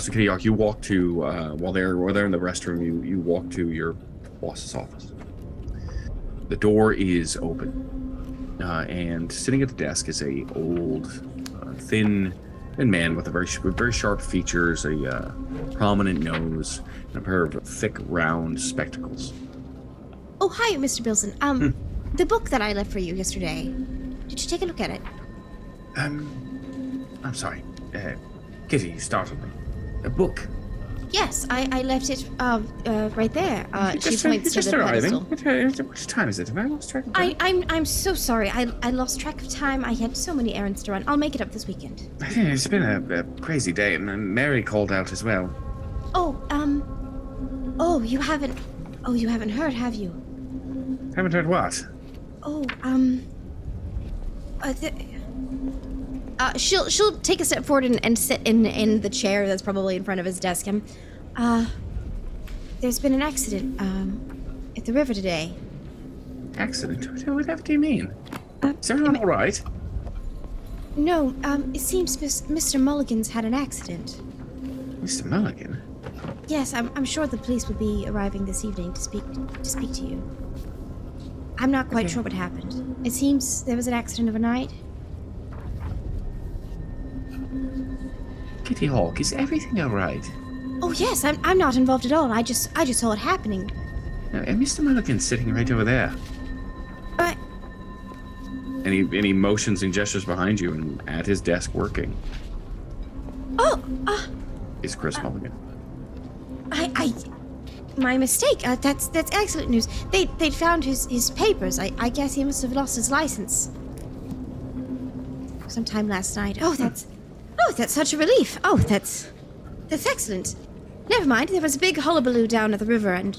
So Kitty Hawk, you walk to while they're in the restroom, you walk to your boss's office. The door is open, and sitting at the desk is a old, thin man with a very sharp features, a prominent nose, and a pair of thick, round spectacles. Oh, hi, Mr. Bilson. The book that I left for you yesterday, did you take a look at it? I'm sorry. Kitty, you startled me. A book? Yes, I left it right there. She points to the pedestal. What time is it? Have I lost track of time? I'm so sorry. I lost track of time. I had so many errands to run. I'll make it up this weekend. It's been a crazy day, and Mary called out as well. You haven't heard, have you? Haven't heard what? She'll take a step forward and sit in the chair that's probably in front of his desk. There's been an accident at the river today. Accident? What do you mean? Is everyone all right? No. It seems Mr. Mulligan's had an accident. Mr. Mulligan? Yes, I'm sure the police will be arriving this evening to speak to you. I'm not quite sure what happened. It seems there was an accident of a night. Kitty Hawk, is everything all right? Oh yes, I'm not involved at all. I just saw it happening. Now, Mr. Mulligan's sitting right over there. Any motions and gestures behind you and at his desk working. Is Chris Mulligan? My mistake. That's excellent news. They found his papers. I guess he must have lost his license sometime last night. That's such a relief. That's excellent. Never mind. There was a big hullabaloo down at the river, and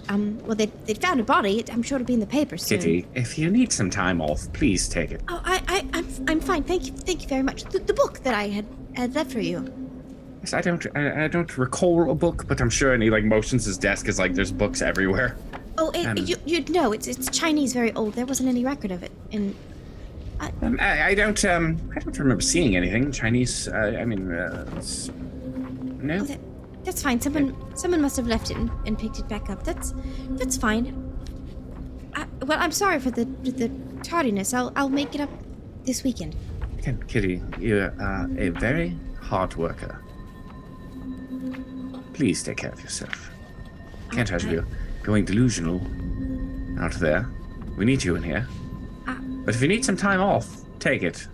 they found a body. I'm sure it'll be in the paper soon. Kitty, if you need some time off, please take it. Oh, I'm fine. Thank you very much. The book that I had left for you. Yes, I don't recall a book, but I'm sure any motions his desk is there's books everywhere. Oh, you'd know. It's Chinese, very old. There wasn't any record of it in. I don't remember seeing anything Chinese. No. Oh, that's fine. Someone must have left it and picked it back up. That's fine. I'm sorry for the tardiness. I'll make it up this weekend. Again, Kitty, you are a very hard worker. Please take care of yourself. Can't have you going delusional out there. We need you in here. But if you need some time off, take it.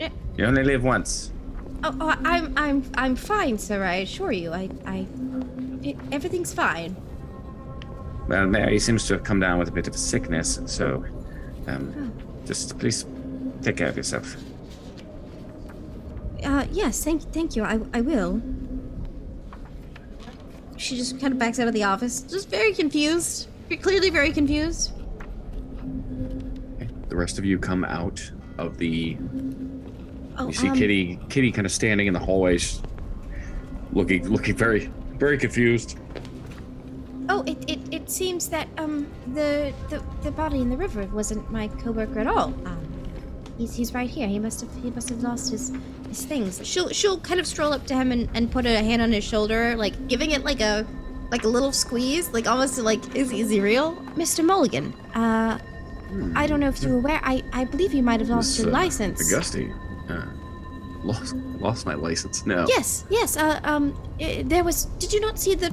Yeah. You only live once. Oh, I'm fine, sir. I assure you, everything's fine. Well, Mary seems to have come down with a bit of a sickness, so just please take care of yourself. Yes, thank you. I will. She just kind of backs out of the office, just very confused. You're clearly very confused. The rest of you come out of the... you see Kitty kind of standing in the hallways, looking very, very confused. Oh, it seems that the body in the river wasn't my coworker at all. He's right here. He must have lost his things. She'll kind of stroll up to him and put a hand on his shoulder, giving it like a little squeeze, almost is he real? Mr. Mulligan, I don't know if you were aware, I believe you might have lost your license. Augusti. Lost my license now. Yes. There was. Did you not see the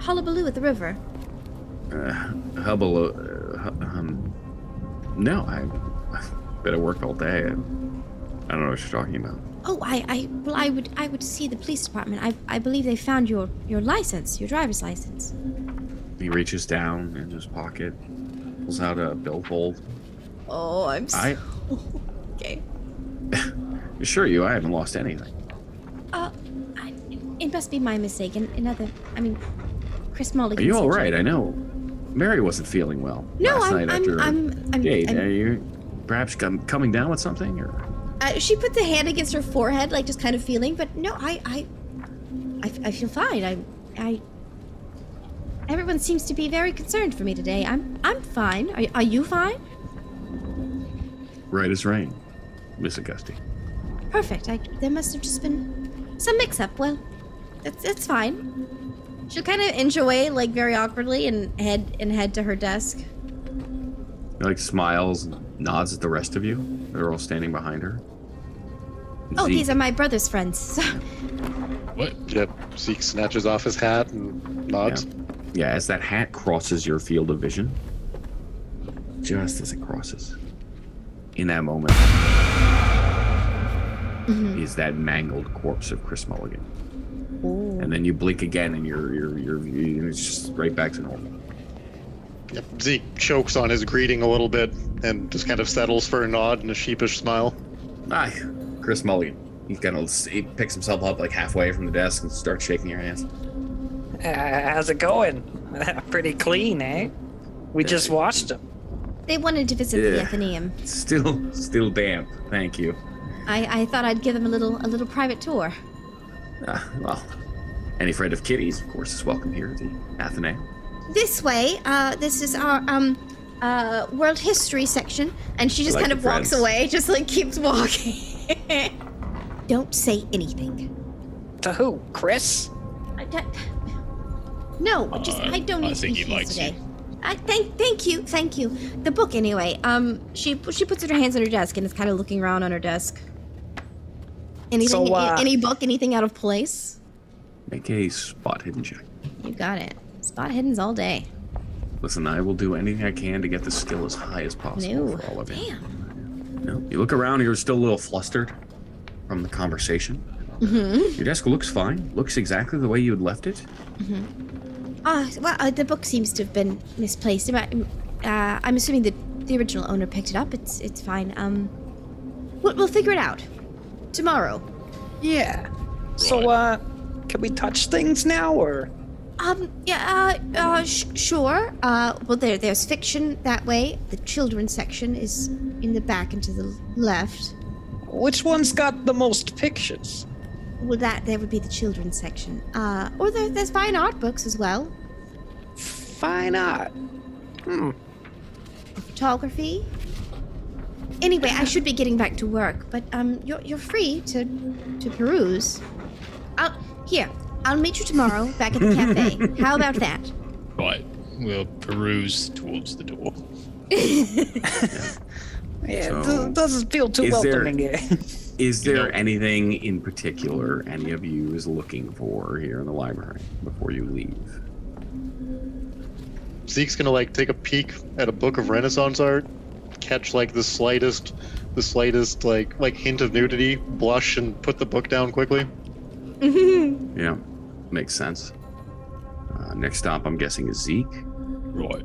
hullabaloo at the river? Hullabaloo. No, I've been at work all day. I don't know what you're talking about. Oh, I would see the police department. I believe they found your license, your driver's license. He reaches down in his pocket, pulls out a billfold. Oh, I'm sorry. Okay. Assure you, I haven't lost anything. It must be my mistake. Chris Mulligan. Are you all right? I know Mary wasn't feeling well last night after her date. Are you perhaps coming down with something? Or she put the hand against her forehead, like just kind of feeling. But no, I feel fine. Everyone seems to be very concerned for me today. I'm fine. Are you fine? Right as rain, Miss Augusti. Perfect. There must have just been some mix-up. Well, it's fine. She'll kind of inch away, like very awkwardly, and head to her desk. She, like, smiles and nods at the rest of you. They're all standing behind her. Oh, Zeke. These are my brother's friends. What? Yep. Zeke snatches off his hat and nods. Yeah, as that hat crosses your field of vision, just as it crosses, in that moment, is that mangled corpse of Chris Mulligan. Ooh. And then you blink again, and you're it's just right back to normal. Yep. Zeke chokes on his greeting a little bit and just kind of settles for a nod and a sheepish smile. Hi, Chris Mulligan. He picks himself up like halfway from the desk and starts shaking your hands. How's it going? Pretty clean, eh? We just watched them. They wanted to visit the Athenaeum. Still damp. Thank you. I thought I'd give them a little private tour. Well, any friend of Kitty's, of course, is welcome here at the Athenaeum. This way. This is our world history section, and she just walks away, just like keeps walking. Don't say anything. To who, Chris? I don't need to be here today. Thank you. The book, anyway. She puts her hands on her desk and is kind of looking around on her desk. Anything? So, any book? Anything out of place? Make a spot hidden check. You got it. Spot hiddens all day. Listen, I will do anything I can to get the skill as high as possible for all of you. Damn. No, you look around. You're still a little flustered from the conversation. Mm-hmm. Your desk looks fine. Looks exactly the way you had left it. Mm-hmm. The book seems to have been misplaced. I'm assuming that the original owner picked it up. It's fine. We'll figure it out tomorrow. Yeah. So, can we touch things now, or? Sure. Well, there's fiction that way. The children's section is in the back and to the left. Which one's got the most pictures? Well, there would be the children's section. Or there's fine art books as well. Fine art? Photography? Anyway, I should be getting back to work, but you're free to peruse. I'll meet you tomorrow back at the cafe. How about that? But we'll peruse towards the door. Yeah, so, it doesn't feel too welcoming here. Is there anything in particular any of you is looking for here in the library before you leave? Zeke's gonna take a peek at a book of Renaissance art, catch the slightest like hint of nudity, blush, and put the book down quickly. Yeah, makes sense. Next stop, I'm guessing, is Zeke. Right.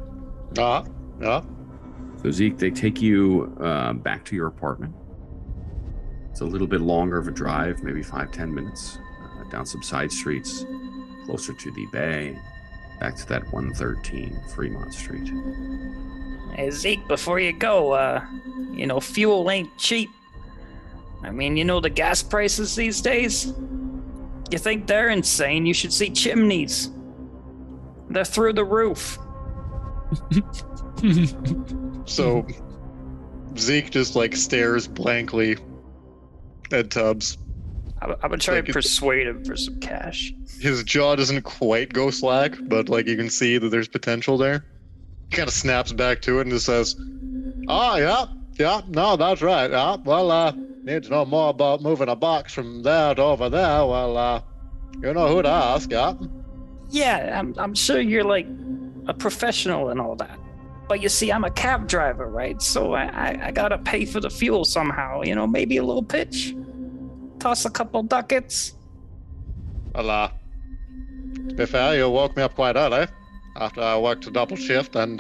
So, Zeke, they take you back to your apartment. It's a little bit longer of a drive, maybe 5-10 minutes, down some side streets, closer to the bay, back to that 113 Fremont Street. Hey, Zeke, before you go, fuel ain't cheap. The gas prices these days? You think they're insane? You should see chimneys. They're through the roof. So, Zeke just stares blankly at Tubbs. I would try to persuade him for some cash. His jaw doesn't quite go slack, but you can see that there's potential there. He kind of snaps back to it and just says, "Oh, yeah, no, that's right. Yeah, well, need to know more about moving a box from there to over there, well, you know who to ask, huh? Yeah, I'm sure you're like a professional and all that. But you see, I'm a cab driver, right? So I gotta pay for the fuel somehow, you know, maybe a little pitch. Toss a couple ducats. Well, to be fair, you woke me up quite early after I worked a double shift and,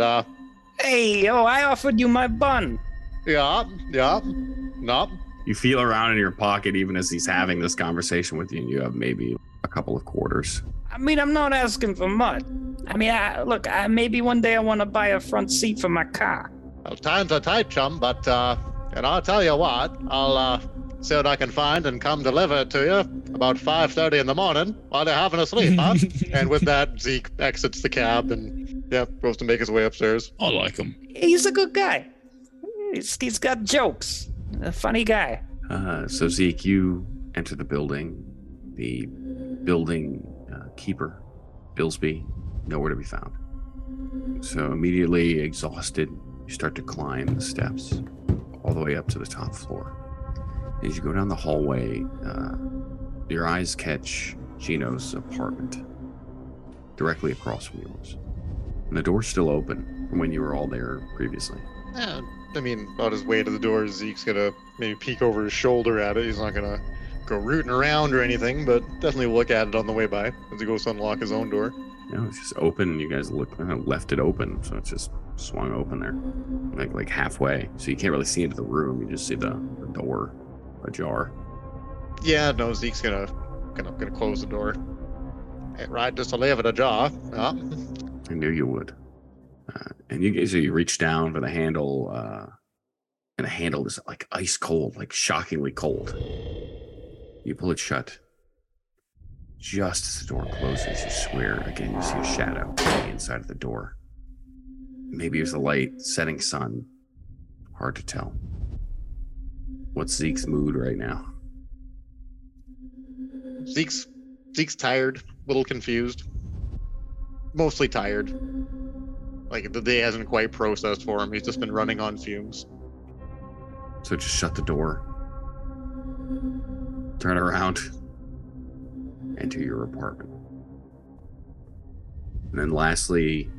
Hey, yo, I offered you my bun. Yeah, no. You feel around in your pocket even as he's having this conversation with you, and you have maybe a couple of quarters. I mean, I'm not asking for much. I mean, maybe one day I want to buy a front seat for my car. Well, times are tight, chum, but, and I'll tell you what, I'll, see what I can find and come deliver it to you about 5:30 in the morning while they're having a sleep, huh? And with that, Zeke exits the cab and, yeah, goes to make his way upstairs. I like him. He's a good guy. He's got jokes. A funny guy. So, Zeke, you enter the building. The building keeper, Billsby, nowhere to be found. So immediately exhausted, you start to climb the steps all the way up to the top floor. As you go down the hallway, your eyes catch Gino's apartment directly across from yours. And the door's still open from when you were all there previously. Yeah, I mean, on his way to the door, Zeke's gonna maybe peek over his shoulder at it. He's not gonna go rooting around or anything, but definitely look at it on the way by as he goes to unlock his own door. Yeah, it's just open, and you guys left it open, so it's just swung open there, like halfway. So you can't really see into the room, you just see the door ajar. Yeah, no, Zeke's gonna close the door. Hey, right, just to leave it ajar. Oh. I knew you would. And you reach down for the handle, and the handle is like ice cold, like shockingly cold. You pull it shut. Just as the door closes, you swear again you see a shadow on the inside of the door. Maybe it was the late setting sun. Hard to tell. What's Zeke's mood right now? Zeke's tired, a little confused. Mostly tired. Like, the day hasn't quite processed for him. He's just been running on fumes. So just shut the door. Turn around. Enter your apartment. And then lastly,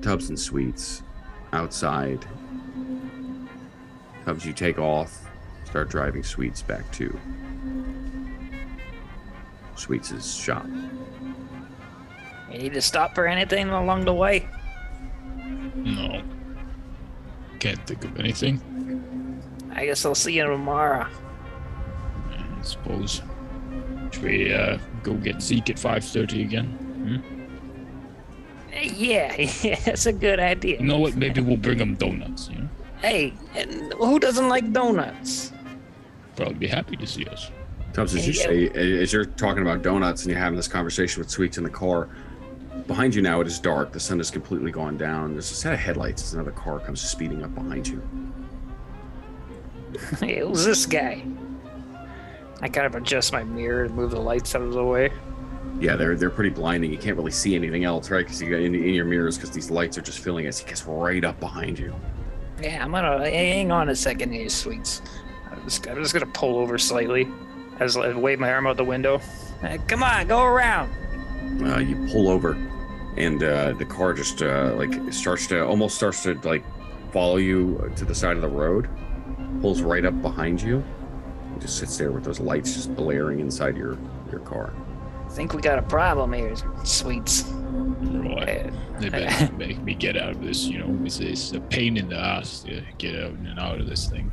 Tubbs and Sweets outside. Tubbs, you take off, start driving Sweets back to Sweets' shop. You need to stop for anything along the way? No. Can't think of anything. I guess I'll see you tomorrow. I suppose. Should we go get Zeke at 5:30 again? Hmm? Yeah, that's a good idea. You know what? Maybe we'll bring him donuts, you know? Hey, who doesn't like donuts? Probably be happy to see us. Tubbs, as you're talking about donuts and you're having this conversation with Sweets in the car, behind you now it is dark. The sun has completely gone down. There's a set of headlights as another car comes speeding up behind you. It was this guy. I kind of adjust my mirror and move the lights out of the way. Yeah, they're pretty blinding. You can't really see anything else, right? Because you got in your mirrors, because these lights are just filling us. He gets right up behind you. Yeah, I'm gonna hang on a second here, Sweets. I'm just gonna pull over slightly as I wave my arm out the window. Come on, go around. You pull over, and the car just starts to follow you to the side of the road. Pulls right up behind you. It just sits there with those lights just blaring inside your car. I think we got a problem here, Sweets. Right. They better make me get out of this, you know. It's a pain in the ass to get out and out of this thing.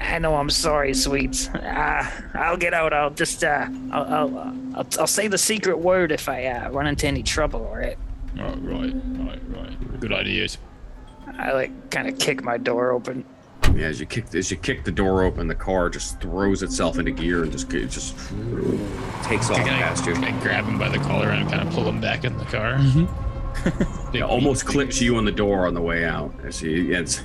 I know, I'm sorry, Sweets. I'll get out. I'll just, I'll say the secret word if I run into any trouble, alright? Oh, right. Good ideas. I, kind of kick my door open. Yeah, as you kick the door open, the car just throws itself into gear and just takes off past you. I grab him by the collar and kind of pull him back in the car. Mm-hmm. Yeah, almost clips you on the door on the way out. And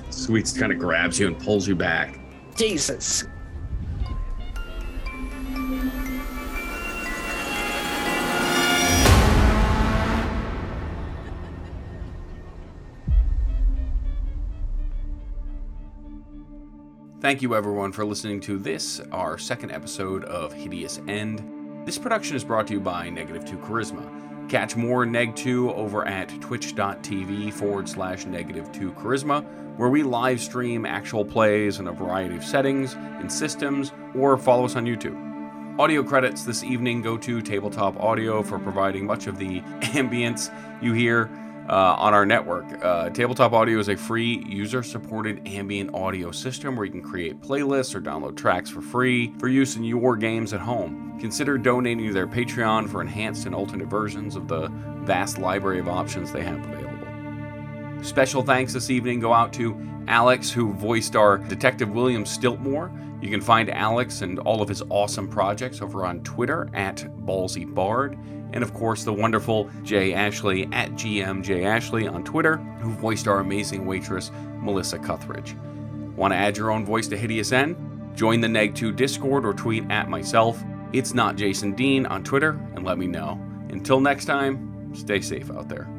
Sweets kind of grabs you and pulls you back. Jesus. Thank you everyone for listening to this, our second episode of Hideous End. This production is brought to you by Negative 2 Charisma. Catch more Neg 2 over at twitch.tv/Negative 2 Charisma, where we live stream actual plays in a variety of settings and systems, or follow us on YouTube. Audio credits this evening go to Tabletop Audio for providing much of the ambience you hear on our network. Tabletop Audio is a free, user-supported ambient audio system where you can create playlists or download tracks for free for use in your games at home. Consider donating to their Patreon for enhanced and alternate versions of the vast library of options they have available. Special thanks this evening go out to Alex, who voiced our Detective William Stiltmore. You can find Alex and all of his awesome projects over on Twitter at BallsyBard. And of course, the wonderful Jay Ashley at GM Jay Ashley on Twitter, who voiced our amazing waitress, Melissa Cuthridge. Want to add your own voice to Hideous End? Join the Neg2 Discord or tweet at myself. It's not Jason Dean on Twitter, and let me know. Until next time, stay safe out there.